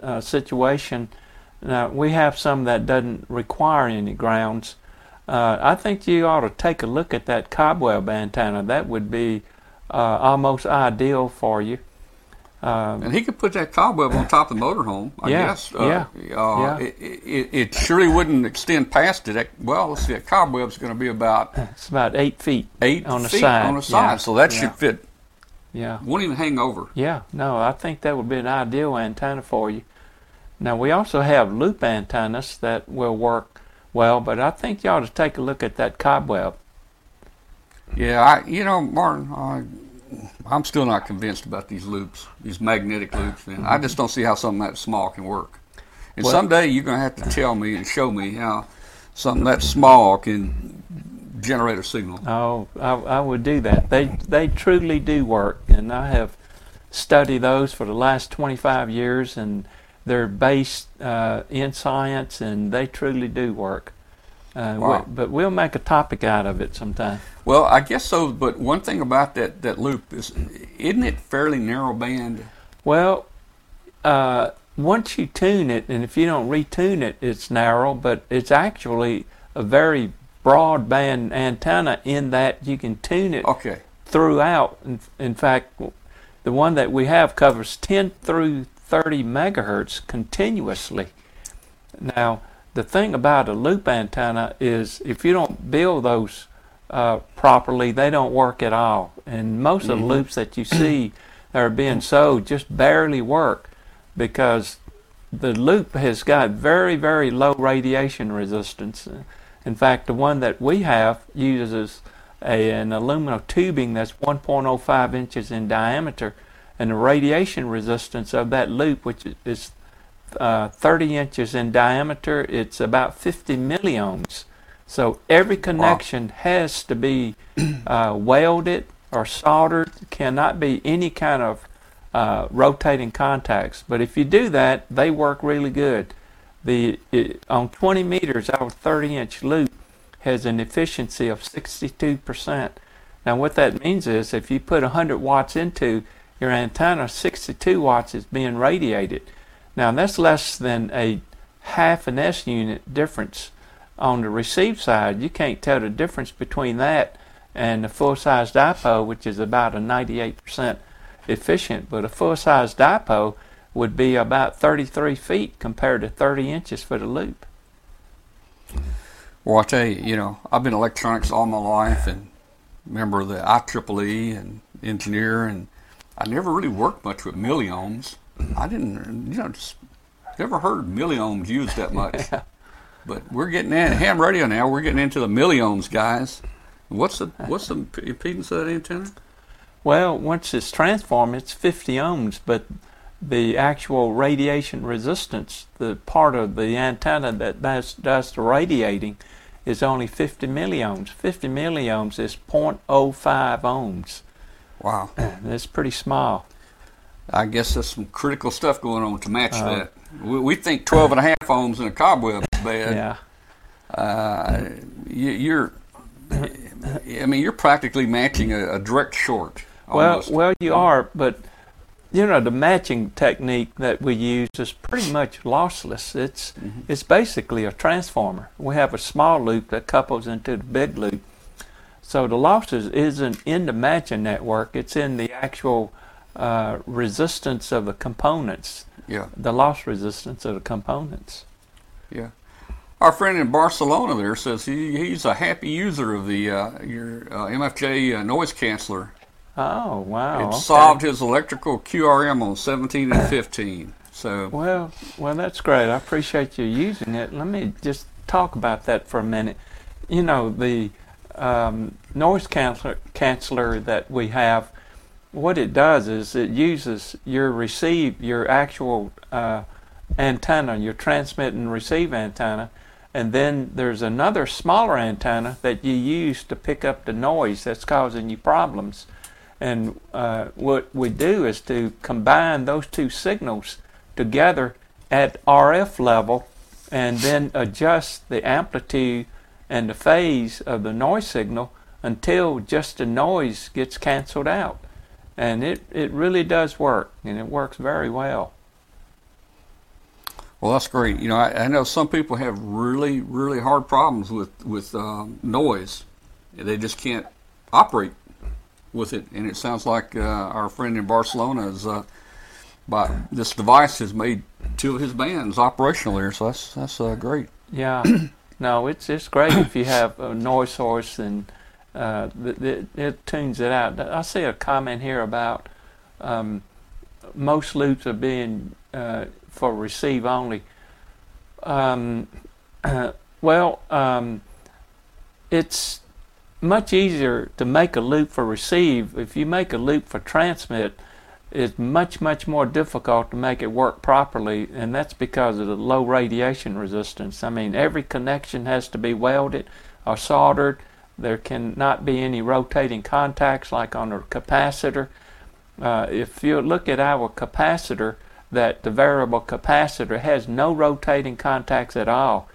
uh, situation. Now, we have some that doesn't require any grounds. Uh, I think you ought to take a look at that cobweb antenna. That would be uh, almost ideal for you. Um, and he could put that cobweb on top of the motorhome, I yeah, guess. Uh, yeah, uh, yeah. It, it, it surely wouldn't extend past it. Well, let's see, that cobweb's going to be about... It's about eight feet eight on the feet side. on the side, yeah. So that yeah. should fit. Yeah. Won't even hang over. Yeah, no, I think that would be an ideal antenna for you. Now, we also have loop antennas that will work well, but I think you ought to take a look at that cobweb. Yeah, I, you know, Martin, I, I'm still not convinced about these loops, these magnetic loops. Man. I just don't see how something that small can work. And well, someday you're going to have to tell me and show me how something that small can generate a signal. Oh, I, I would do that. They they truly do work, and I have study those for the last twenty-five years, and they're based uh, in science, and they truly do work. Uh, wow. we, but we'll make a topic out of it sometime. Well, I guess so, but one thing about that, that loop is, isn't it fairly narrow band? Well, uh, once you tune it, and if you don't retune it, it's narrow, but it's actually a very broadband antenna in that you can tune it okay. throughout. In, in fact, the one that we have covers ten through thirty megahertz continuously. Now, the thing about a loop antenna is if you don't build those uh, properly, they don't work at all. And most mm-hmm. of the loops that you see that are being sold just barely work because the loop has got very, very low radiation resistance. In fact, the one that we have uses a, an aluminum tubing that's one point oh five inches in diameter, and the radiation resistance of that loop, which is uh, thirty inches in diameter, it's about fifty milliohms. So every connection wow. has to be uh, welded or soldered. Cannot be any kind of uh, rotating contacts. But if you do that, they work really good. The it, on twenty meters, our thirty inch loop has an efficiency of sixty-two percent. Now what that means is if you put one hundred watts into your antenna, sixty-two watts is being radiated. Now that's less than a half an S unit difference on the receive side. You can't tell the difference between that and the full-size dipole, which is about a ninety-eight percent efficient, but a full-size dipole would be about thirty-three feet compared to thirty inches for the loop. Well, I tell you, you know, I've been electronics all my life and member of the I triple E and engineer, and I never really worked much with milliohms. I didn't, you know, just never heard milliohms used that much. yeah. But we're getting in ham radio now. We're getting into the milliohms, guys. What's the what's the impedance of that antenna? Well, once it's transformed, it's fifty ohms, but the actual radiation resistance, the part of the antenna that does, does the radiating, is only fifty milliohms. fifty milliohms is zero point zero five ohms. Wow. That's pretty small. I guess there's some critical stuff going on to match uh, that. We, we think twelve and a half ohms in a cobweb is bad. Yeah. Uh, you, you're, I mean, you're practically matching a, a direct short. Almost. Well, well, you are, but... You know, the matching technique that we use is pretty much lossless. It's mm-hmm. it's basically a transformer. We have a small loop that couples into the big loop. So the losses isn't in the matching network. It's in the actual uh, resistance of the components. Yeah. The loss resistance of the components. Yeah. Our friend in Barcelona there says he he's a happy user of the uh, your uh, M F J uh, noise canceller. Oh, wow. It okay. solved his electrical Q R M on seventeen and fifteen. So Well, well, that's great. I appreciate you using it. Let me just talk about that for a minute. You know, the um, noise canceller, canceller that we have, what it does is it uses your receive, your actual uh, antenna, your transmit and receive antenna, and then there's another smaller antenna that you use to pick up the noise that's causing you problems. And uh, what we do is to combine those two signals together at R F level and then adjust the amplitude and the phase of the noise signal until just the noise gets canceled out. And it, it really does work, and it works very well. Well, that's great. You know, I, I know some people have really, really hard problems with, with um, noise. They just can't operate with it, and it sounds like uh, our friend in Barcelona is uh, by this device has made two of his bands operational here, so that's that's uh, great. Yeah, no, it's it's great if you have a noise source and uh, th- th- it tunes it out. I see a comment here about um, most loops are being uh, for receive only. Um, well, um, it's. Much easier to make a loop for receive. If you make a loop for transmit, it's much, much more difficult to make it work properly, and that's because of the low radiation resistance. I mean, every connection has to be welded or soldered. There cannot be any rotating contacts like on a capacitor. Uh, if you look at our capacitor, that the variable capacitor has no rotating contacts at all,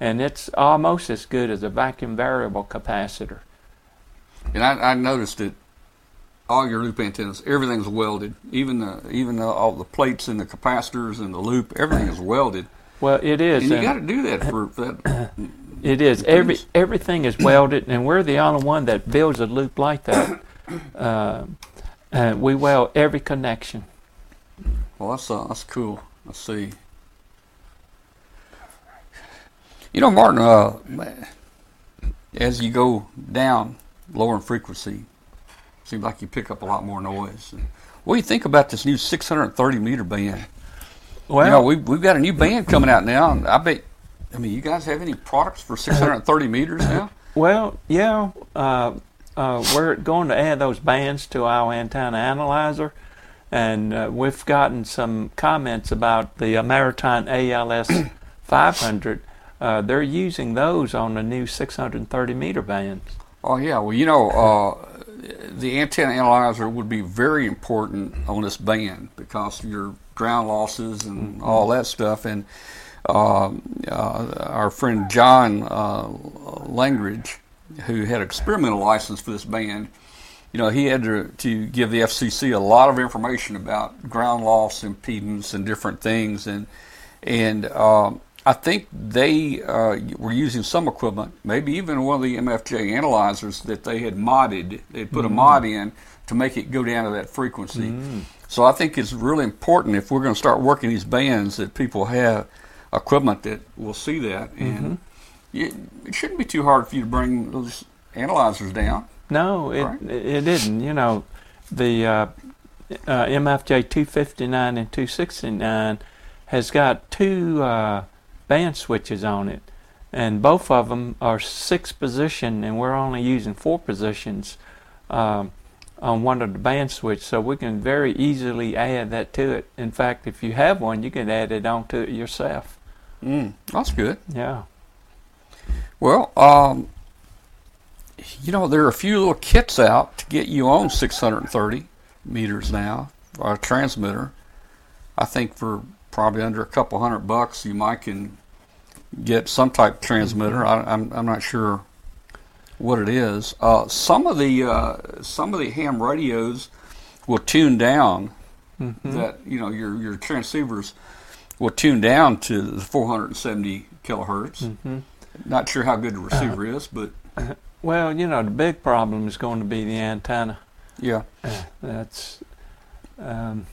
and it's almost as good as a vacuum variable capacitor. And I, I noticed that all your loop antennas, everything's welded. Even the, even the, all the plates and the capacitors and the loop, everything is welded. Well, it is. And, and you got to do that for, for that. It is. Every everything is welded, and we're the only one that builds a loop like that. Uh, and we weld every connection. Well, that's uh, that's cool. Let's see. You know, Martin, uh, as you go down lower in frequency, seems like you pick up a lot more noise. What do you think about this new six hundred thirty meter band? Well, you know, we've we've got a new band coming out now, and I bet. I mean, you guys have any products for six hundred thirty meters now? Well, yeah, uh, uh, we're going to add those bands to our antenna analyzer, and uh, we've gotten some comments about the Maritime A L S five hundred. Uh, they're using those on the new six hundred thirty meter bands. Oh yeah, well you know, uh, the antenna analyzer would be very important on this band because your ground losses and mm-hmm. all that stuff and. Uh, uh, our friend John uh, Langridge, who had an experimental license for this band, you know, he had to, to give the F C C a lot of information about ground loss, impedance, and different things. And and um, I think they uh, were using some equipment, maybe even one of the M F J analyzers that they had modded. They put mm-hmm. a mod in to make it go down to that frequency. Mm-hmm. So I think it's really important if we're going to start working these bands that people have equipment that will see that, and mm-hmm. you, it shouldn't be too hard for you to bring those analyzers down. No, it right? it isn't. You know, the uh, uh, M F J two fifty-nine and two sixty-nine has got two uh, band switches on it, and both of them are six position, and we're only using four positions um, on one of the band switches, so we can very easily add that to it. In fact, if you have one, you can add it onto it yourself. Mm, that's good. Yeah. Well, um, you know, there are a few little kits out to get you on six hundred thirty meters now, or a transmitter. I think for probably under a couple hundred bucks, you might can get some type of transmitter. I, I'm, I'm not sure what it is. Uh, some of the uh, some of the ham radios will tune down. Mm-hmm. That you know your your transceivers. Will tune down to the four hundred seventy kilohertz. Mm-hmm. Not sure how good the receiver uh, is, but uh, well, you know, the big problem is going to be the antenna. Yeah, uh, that's. Um,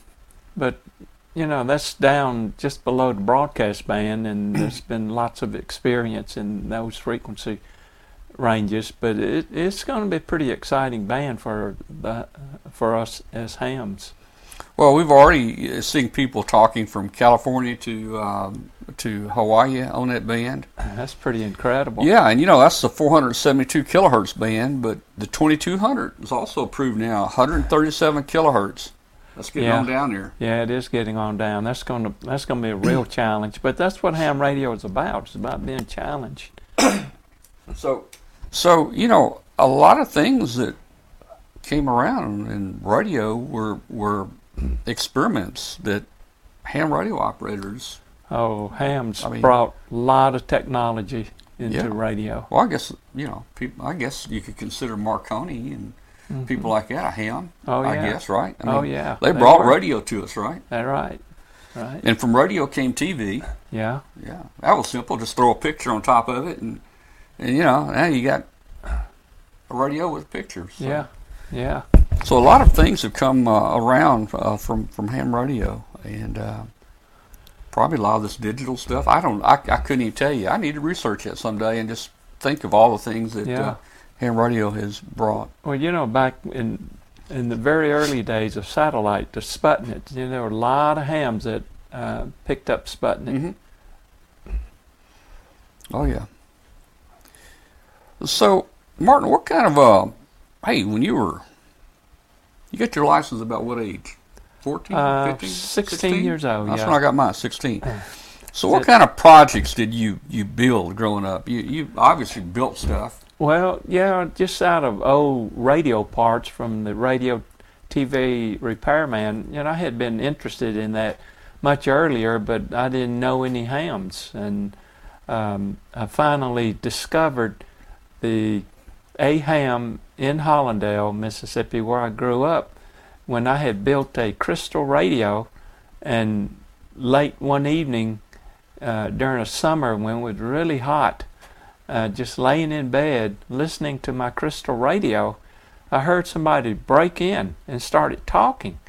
but you know, that's down just below the broadcast band, and there's been lots of experience in those frequency ranges. But it, it's going to be a pretty exciting band for the, for us as hams. Well, we've already seen people talking from California to um, to Hawaii on that band. That's pretty incredible. Yeah, and you know, that's the four hundred seventy-two kilohertz band, but the twenty-two hundred is also approved now, one hundred thirty-seven kilohertz. That's getting yeah. on down there. Yeah, it is getting on down. That's going to that's going to be a real challenge, but that's what ham radio is about. It's about being challenged. so, so you know, a lot of things that came around in radio were were experiments that ham radio operators. Oh, hams I mean, brought a lot of technology into yeah. radio. Well, I guess you know. People, I guess you could consider Marconi and mm-hmm. people like that a ham. Oh yeah. I guess right. I mean, oh yeah. They, they brought were. radio to us, right? That's right. Right. And from radio came T V. Yeah. Yeah. That was simple. Just throw a picture on top of it, and and you know now you got a radio with pictures. So. Yeah. Yeah. So a lot of things have come uh, around uh, from, from ham radio, and uh, probably a lot of this digital stuff. I don't. I, I couldn't even tell you. I need to research it someday and just think of all the things that yeah. uh, ham radio has brought. Well, you know, back in in the very early days of satellite, the Sputnik, you know, there were a lot of hams that uh, picked up Sputnik. Mm-hmm. Oh yeah. So Martin, what kind of uh, hey, when you were You got your license about what age? fourteen, uh, fifteen, sixteen years old. That's yeah. when I got mine, sixteen. So, what kind of projects did you, you build growing up? You you obviously built stuff. Well, yeah, just out of old radio parts from the radio T V repairman, you know, I had been interested in that much earlier, but I didn't know any hams. And um, I finally discovered the a ham in Hollandale, Mississippi, where I grew up, when I had built a crystal radio. And late one evening uh, during a summer when it was really hot, uh, just laying in bed listening to my crystal radio, I heard somebody break in and started talking.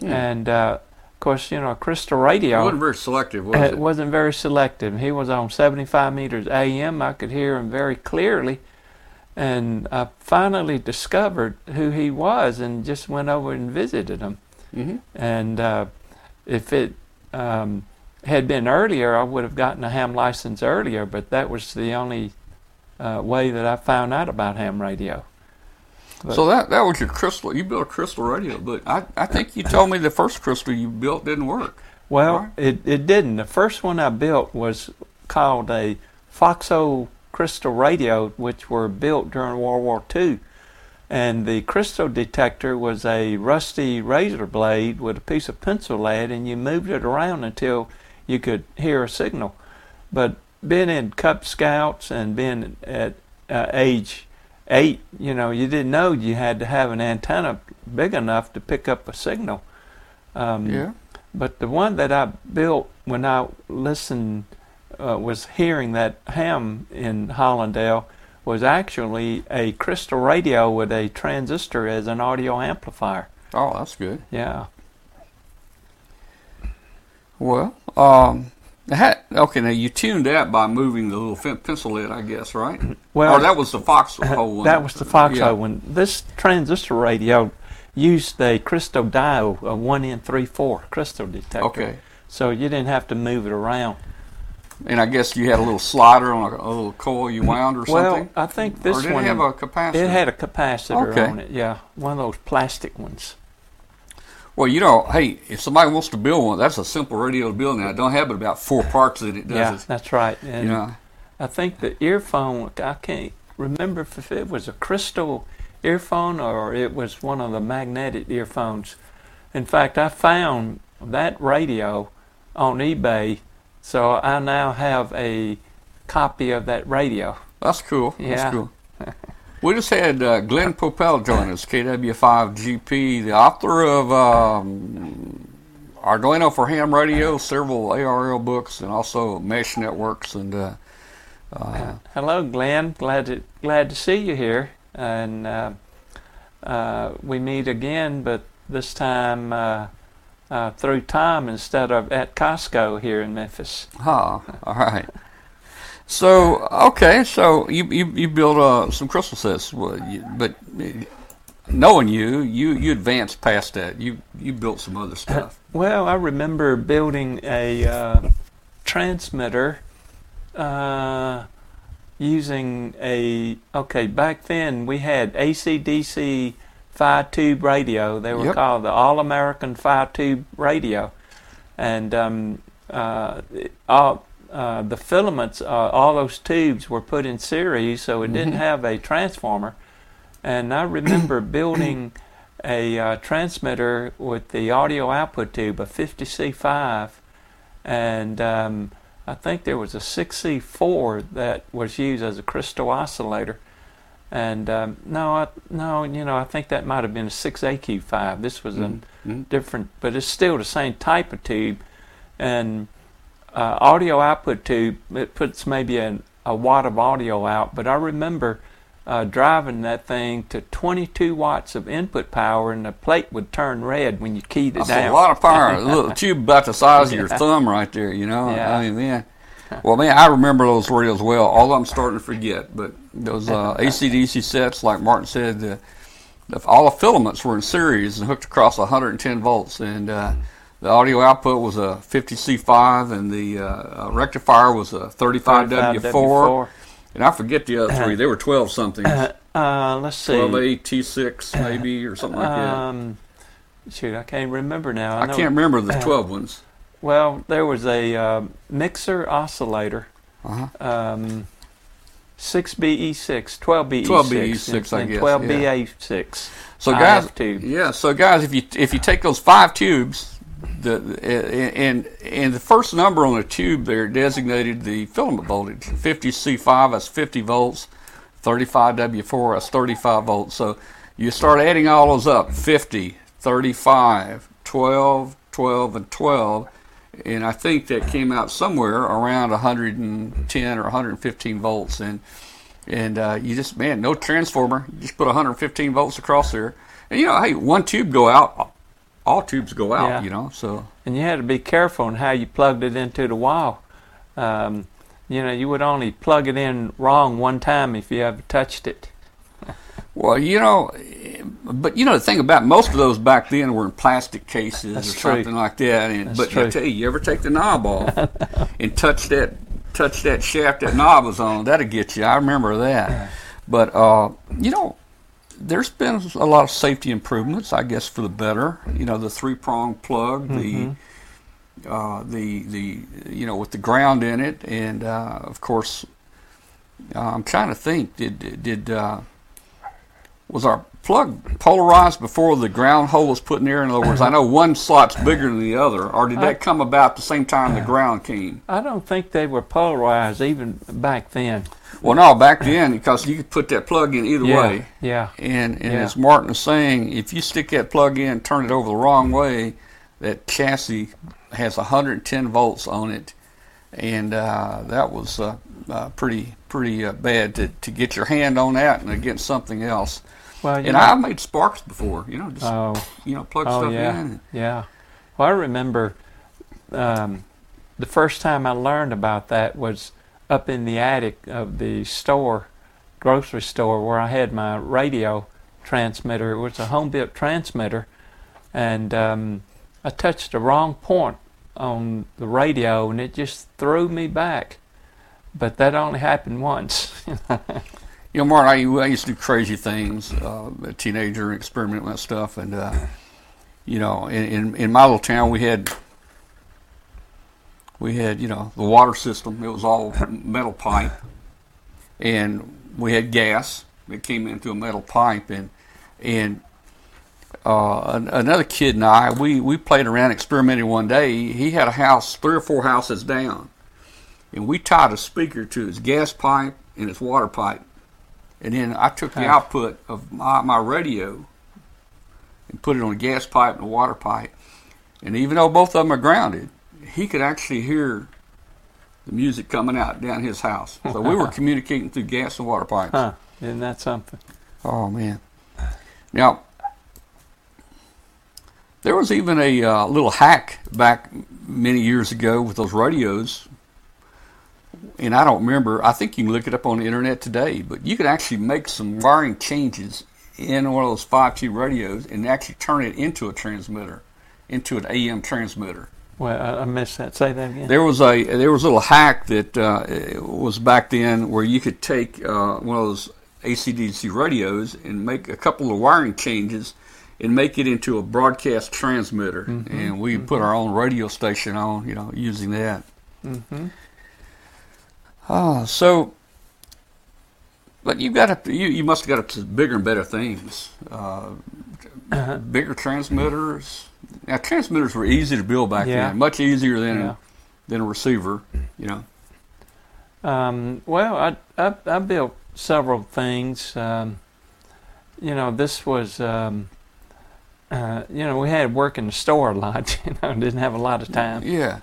Mm. And uh, of course, you know, crystal radio, it wasn't very selective, was it? It wasn't very selective. He was on seventy-five meters A M. I could hear him very clearly. And I finally discovered who he was and just went over and visited him. Mm-hmm. And uh, if it um, had been earlier, I would have gotten a ham license earlier, but that was the only uh, way that I found out about ham radio. But so that that was your crystal. You built a crystal radio, but I, I think you told me the first crystal you built didn't work. Well, right? it, it didn't. The first one I built was called a Foxo crystal radio, which were built during World War Two. And the crystal detector was a rusty razor blade with a piece of pencil lead, and you moved it around until you could hear a signal. But being in Cub Scouts and being at uh, age eight, you know, you didn't know you had to have an antenna big enough to pick up a signal. Um, yeah. But the one that I built when I listened, uh, was hearing that ham in Hollandale, was actually a crystal radio with a transistor as an audio amplifier. Oh, that's good. Yeah. Well, um, that, okay, now you tuned that by moving the little fin- pencil lead, I guess, right? Well, or that was the foxhole one. That was the foxhole yeah. one. This transistor radio used a crystal diode, a one N thirty-four crystal detector. Okay. So you didn't have to move it around. And I guess you had a little slider on a, a little coil you wound or well, something? Well, I think this or did one... Did it have a capacitor? It had a capacitor okay. on it, yeah. One of those plastic ones. Well, you know, hey, if somebody wants to build one, that's a simple radio to build now. It don't have but about four parts that it does. Yeah, it. That's right. And you know? I think the earphone, I can't remember if it was a crystal earphone or it was one of the magnetic earphones. In fact, I found that radio on eBay. So I now have a copy of that radio. That's cool. Yeah. That's cool. We just had uh, Glenn Popel join us, K W five G P, the author of um, Arduino for Ham Radio, several A R L books, and also Mesh Networks. And uh, uh, hello, Glenn. Glad to glad to see you here, and uh, uh, we meet again, but this time. Uh, Uh, through time instead of at Costco here in Memphis. Ah, huh, all right. So, okay, so you you, you built uh, some crystal sets, but knowing you, you, you advanced past that. You you built some other stuff. Uh, well, I remember building a uh, transmitter uh, using a, okay, back then we had A C D C five-tube radio. They were yep. called the All-American five-tube radio. And um, uh, all, uh, the filaments, uh, all those tubes were put in series, so it mm-hmm. didn't have a transformer. And I remember building a uh, transmitter with the audio output tube, a fifty C five, and um, I think there was a six C four that was used as a crystal oscillator. And um, no, I, no, you know, I think that might have been a six A Q five. This was mm-hmm. a different, but it's still the same type of tube. And uh, audio output tube, it puts maybe an, a watt of audio out. But I remember uh, driving that thing to twenty-two watts of input power, and the plate would turn red when you keyed it That's down. That's a lot of power. A little tube about the size of your thumb right there, you know. Yeah. I mean, man. Well, man, I remember those radios well. All I'm starting to forget, but those uh, A C D C sets, like Martin said, the, the, all the filaments were in series and hooked across one hundred ten volts, and uh, the audio output was a fifty C five, and the uh, rectifier was a thirty-five W four, and I forget the other three. They were twelve-something. Uh, uh, let's see. twelve A, T six maybe, or something like that. Um, shoot, I can't remember now. I, I can't remember the twelve ones. Well, there was a uh, mixer oscillator, uh-huh. um, six B E six, twelve B E six, twelve B E six, and, I guess, twelve B A six. Yeah. So guys, I F tube. Yeah. So guys, if you if you take those five tubes, the, the and and the first number on the tube there designated the filament voltage. fifty C five, that's fifty volts. thirty-five W four, that's thirty-five volts. So you start adding all those up: fifty, thirty-five, twelve, twelve, and twelve. And I think that came out somewhere around one hundred ten or one hundred fifteen volts. And and uh, you just, man, no transformer. You just put one hundred fifteen volts across there. And, you know, hey, one tube go out, all tubes go out, yeah. you know. So and you had to be careful on how you plugged it into the wall. Um, you know, you would only plug it in wrong one time if you ever touched it. Well, you know, but you know the thing about most of those back then were in plastic cases That's or true. something like that. And, but true. I tell you, you ever take the knob off and touch that touch that shaft that knob was on, that'll get you. I remember that. But uh, you know, there's been a lot of safety improvements, I guess, for the better. You know, the three prong plug, mm-hmm. the. Uh, the the you know with the ground in it, and uh, of course, uh, I'm trying to think. Did did uh, was our plug polarized before the ground hole was put in there? In other words, I know one slot's bigger than the other, or did that come about the same time the ground came? I don't think they were polarized even back then. Well, no, back then, because you could put that plug in either yeah, way. Yeah. And and yeah. as Martin was saying, if you stick that plug in, turn it over the wrong way, that chassis has one hundred ten volts on it, and uh, that was uh, uh, pretty pretty uh, bad to, to get your hand on that and against something else. Well, and know, I've made sparks before, you know, just oh, you know, plug oh, stuff yeah, in. And, yeah. Well, I remember um, the first time I learned about that was up in the attic of the store, grocery store, where I had my radio transmitter. It was a home-built transmitter, and um, I touched the wrong point on the radio, and it just threw me back. But that only happened once. You know, Martin, I, I used to do crazy things, uh, a teenager, experimenting with stuff. And, uh, you know, in, in, in my little town, we had, we had, you know, the water system. It was all metal pipe. And we had gas. It came into a metal pipe. And, and Uh, another kid and I, we, we played around, experimenting one day. He had a house three or four houses down, and we tied a speaker to his gas pipe and his water pipe. And then I took the output of my, my radio and put it on a gas pipe and a water pipe. And even though both of them are grounded, he could actually hear the music coming out down his house. So we were communicating through gas and water pipes. Huh. Isn't that something? Oh, man. Now, there was even a uh, little hack back many years ago with those radios, and I don't remember. I think you can look it up on the internet today, but you could actually make some wiring changes in one of those five G radios and actually turn it into a transmitter, into an A M transmitter. Well, I missed that. Say that again. There was a there was a little hack that uh, was back then where you could take uh, one of those A C D C radios and make a couple of wiring changes and make it into a broadcast transmitter, mm-hmm, and we mm-hmm. put our own radio station on, you know, using that. Mm-hmm. Ah, so, but you've got up to, you you must have got up to bigger and better things, uh, uh-huh. bigger transmitters. Now, transmitters were easy to build back yeah. then, much easier than yeah. a, than a receiver, you know. Um, well, I, I I built several things. Um, you know, this was. Um, Uh, you know, we had work in the store a lot, you know, didn't have a lot of time. Yeah.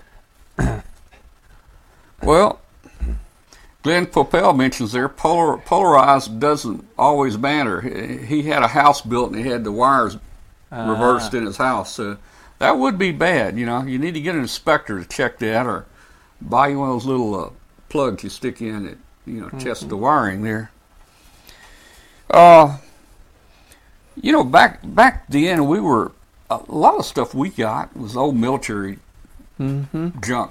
Well, Glenn Popel mentions there, polar, polarized doesn't always matter. He, he had a house built and he had the wires reversed uh, in his house. So that would be bad, you know. You need to get an inspector to check that, or buy you one of those little uh, plugs you stick in that, you know, mm-hmm. test the wiring there. Uh... You know, back back then, we were, a lot of stuff we got was old military mm-hmm. junk,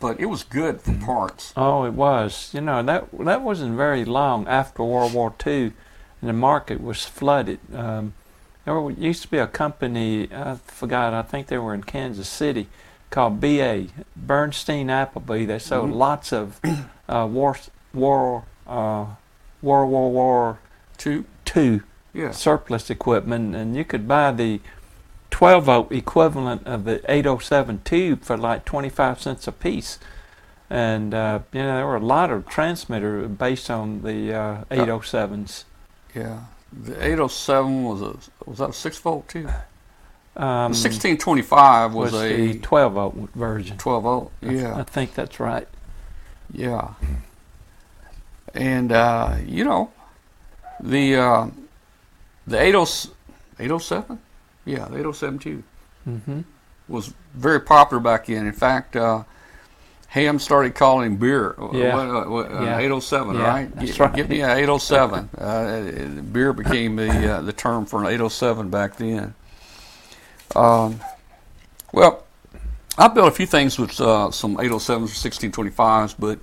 but it was good for parts. Oh, it was. You know, that that wasn't very long after World War Two, and the market was flooded. Um, there used to be a company, I forgot, I think they were in Kansas City, called B A, Bernstein Appleby. They sold mm-hmm. lots of uh, war, war, uh, World War War Two. Two. yeah. surplus equipment, and you could buy the twelve volt equivalent of the eight oh seven tube for like twenty-five cents a piece. And, uh, you know, there were a lot of transmitters based on the uh, eight oh sevens. Yeah. The eight oh seven was a, was that a six volt tube? Um, the sixteen twenty-five was, was a... the twelve volt version. twelve volt, yeah. I, I think that's right. Yeah. And, uh, you know, the uh, the eight oh seven? Yeah, the eight oh seven tube mm-hmm. was very popular back then. In fact... Uh, Ham started calling beer yeah. uh, uh, yeah. eight oh seven, yeah, right? That's right. Give me an eight oh seven. Uh, beer became the uh, the term for an eight oh seven back then. Um, well, I built a few things with uh, some eight oh sevens or sixteen twenty-fives, but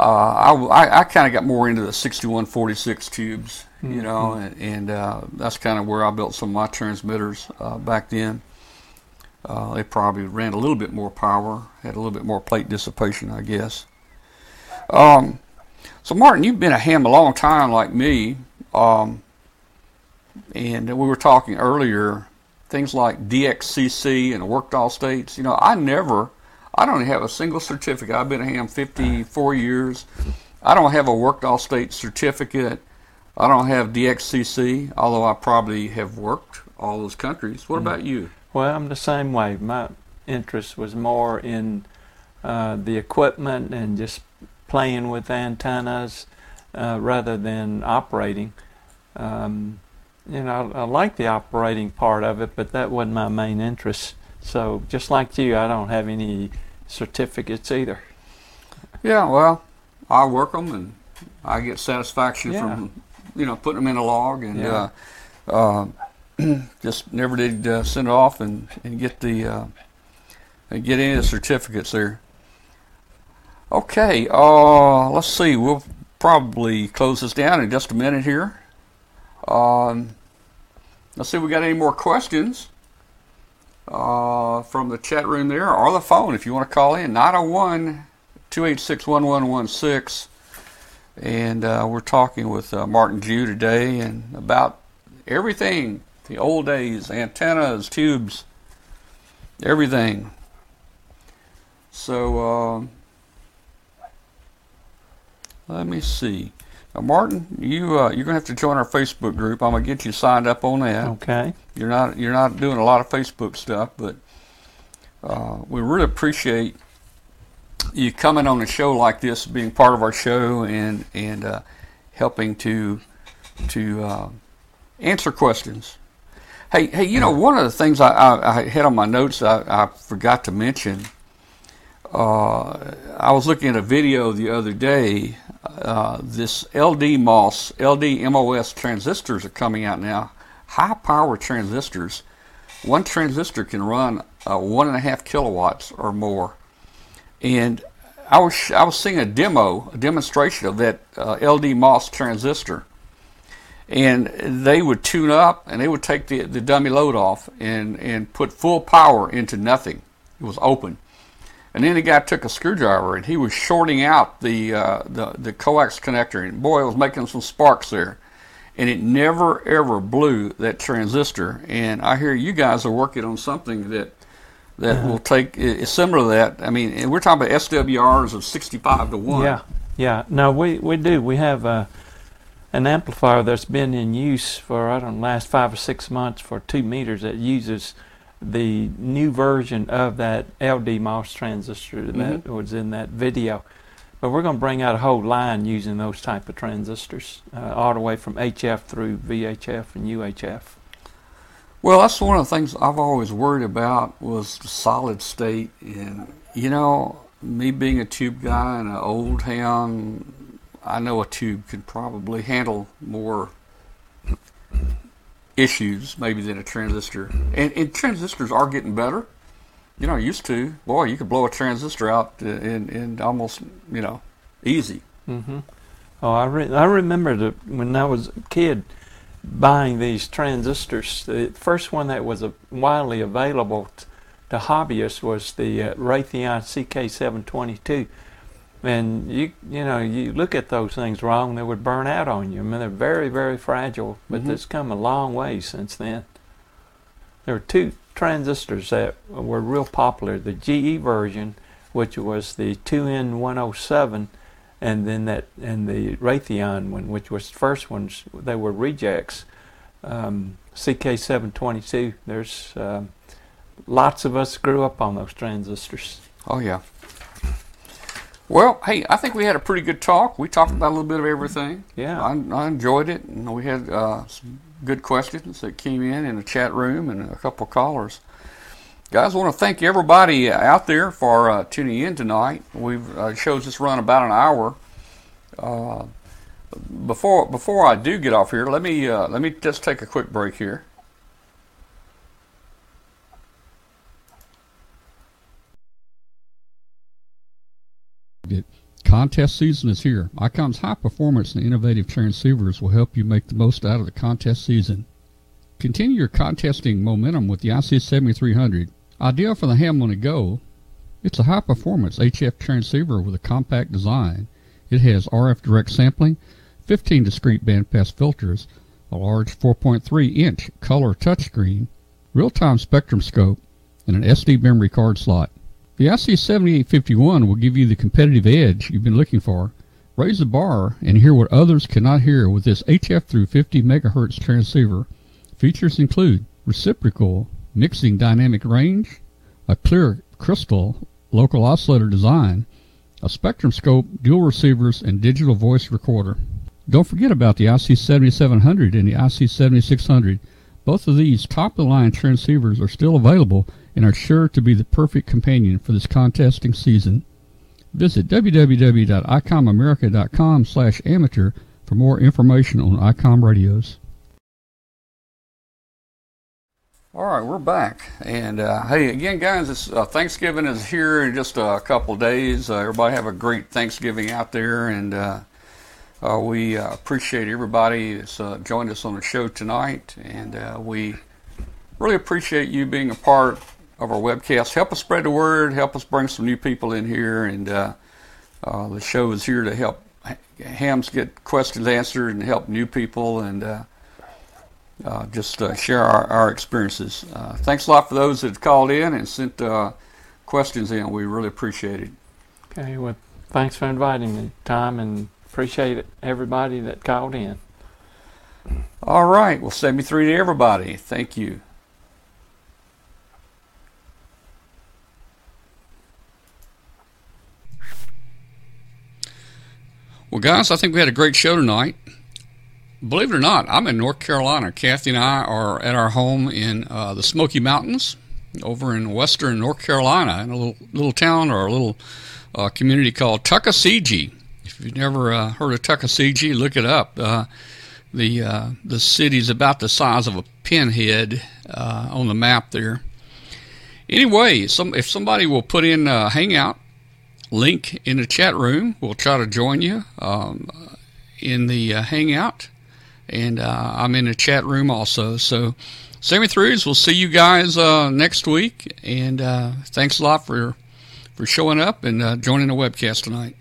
uh, I, I kind of got more into the sixty-one forty-six tubes, mm-hmm. you know, and, and uh, that's kind of where I built some of my transmitters uh, back then. Uh, they probably ran a little bit more power, had a little bit more plate dissipation, I guess. Um, so, Martin, you've been a ham a long time like me. Um, and we were talking earlier, things like D X C C and worked all states. You know, I never, I don't have a single certificate. I've been a ham fifty-four years. I don't have a worked all state certificate. I don't have D X C C, although I probably have worked all those countries. What mm-hmm. about you? Well, I'm the same way. My interest was more in uh, the equipment and just playing with antennas uh, rather than operating. Um, you know, I, I like the operating part of it, but that wasn't my main interest. So just like you, I don't have any certificates either. Yeah, well, I work them, and I get satisfaction yeah. from, you know, putting them in a log and... Yeah. Uh, uh, just never did uh, send it off and, and get the uh, and get any of the certificates there. Okay, uh, let's see. We'll probably close this down in just a minute here. Um, let's see if we got any more questions uh, from the chat room there or the phone if you want to call in. nine oh one, two eight six, one one one six. And uh, we're talking with uh, Martin Jew today and about everything. The old days, antennas, tubes, everything. So, um, let me see. Now, Martin, you uh, you're gonna have to join our Facebook group. I'm gonna get you signed up on that. Okay. You're not you're not doing a lot of Facebook stuff, but uh, we really appreciate you coming on a show like this, being part of our show, and and uh, helping to to uh, answer questions. Hey, hey, you know, one of the things I, I, I had on my notes I, I forgot to mention, uh, I was looking at a video the other day. Uh, this L D M O S, L D M O S transistors are coming out now. High power transistors. One transistor can run uh, one and a half kilowatts or more. And I was I was seeing a demo, a demonstration of that uh, L D M O S transistor. And they would tune up, and they would take the, the dummy load off and, and put full power into nothing. It was open. And then the guy took a screwdriver, and he was shorting out the, uh, the, the coax connector. And, boy, it was making some sparks there. And it never, ever blew that transistor. And I hear you guys are working on something that that yeah. will take is similar to that. I mean, and we're talking about S W Rs of sixty-five to one. Yeah, yeah. No, we, we do. We have... Uh an amplifier that's been in use for, I don't know, last five or six months for two meters that uses the new version of that L D M O S transistor that mm-hmm. was in that video. But we're going to bring out a whole line using those type of transistors, uh, all the way from H F through V H F and U H F. Well, that's one of the things I've always worried about was the solid state. And, you know, me being a tube guy and an old hound, I know a tube could probably handle more issues maybe than a transistor. And, and transistors are getting better. You know, used to. Boy, you could blow a transistor out in, in almost, you know, easy. Mm-hmm. Oh, I, re- I remember the, when I was a kid buying these transistors. The first one that was a, widely available t- to hobbyists was the uh, Raytheon C K seven twenty-two. And you you know, you look at those things wrong, they would burn out on you. I mean, they're very, very fragile, but mm-hmm. it's come a long way since then. There were two transistors that were real popular, the G E version, which was the two N one oh seven, and then that and the Raytheon one, which was the first ones. They were rejects. Um, C K seven twenty-two, there's uh, lots of us grew up on those transistors. Oh, yeah. Well, hey, I think we had a pretty good talk. We talked about a little bit of everything. Yeah. I, I enjoyed it, and we had uh, some good questions that came in in the chat room and a couple of callers. Guys, I want to thank everybody out there for uh, tuning in tonight. We've uh, shows just run about an hour. Uh, before before I do get off here, let me uh, let me just take a quick break here. Contest season is here. ICOM's high performance and innovative transceivers will help you make the most out of the contest season. Continue your contesting momentum with the I C seventy-three hundred. Ideal for the ham on the go, it's a high performance H F transceiver with a compact design. It has R F direct sampling, fifteen discrete bandpass filters, a large four point three inch color touchscreen, real-time spectrum scope, and an S D memory card slot. The I C seventy-eight fifty-one will give you the competitive edge you've been looking for. Raise the bar and hear what others cannot hear with this H F through fifty megahertz transceiver. Features include reciprocal mixing dynamic range, a clear crystal local oscillator design, a spectrum scope, dual receivers, and digital voice recorder. Don't forget about the I C seventy-seven hundred and the I C seventy-six hundred. Both of these top-of-the-line transceivers are still available and are sure to be the perfect companion for this contesting season. Visit www.icomamerica.com slash amateur for more information on ICOM radios. All right, we're back. And, uh, hey, again, guys, it's, uh, Thanksgiving is here in just a couple days. Uh, everybody have a great Thanksgiving out there, and uh, uh, we uh, appreciate everybody that's uh, joined us on the show tonight, and uh, we really appreciate you being a part of our webcast. Help us spread the word. Help us bring some new people in here. And uh, uh, the show is here to help hams get questions answered and help new people and uh, uh, just uh, share our, our experiences. Uh, thanks a lot for those that called in and sent uh, questions in. We really appreciate it. Okay. Well, thanks for inviting me, Tom, and appreciate everybody that called in. All right. Well, send me through to everybody. Thank you. Well, guys, I think we had a great show tonight. Believe it or not, I'm in North Carolina. Kathy and I are at our home in uh, the Smoky Mountains over in western North Carolina in a little little town or a little uh, community called Tuckasegee. If you've never uh, heard of Tuckasegee, look it up. Uh, the uh, the city's about the size of a pinhead uh, on the map there. Anyway, some, if somebody will put in uh, Hangout link in the chat room, we'll try to join you um, in the uh, Hangout, and uh, I'm in the chat room also. So send me throughs. We'll see you guys uh, next week, and uh, thanks a lot for for showing up and uh, joining the webcast tonight.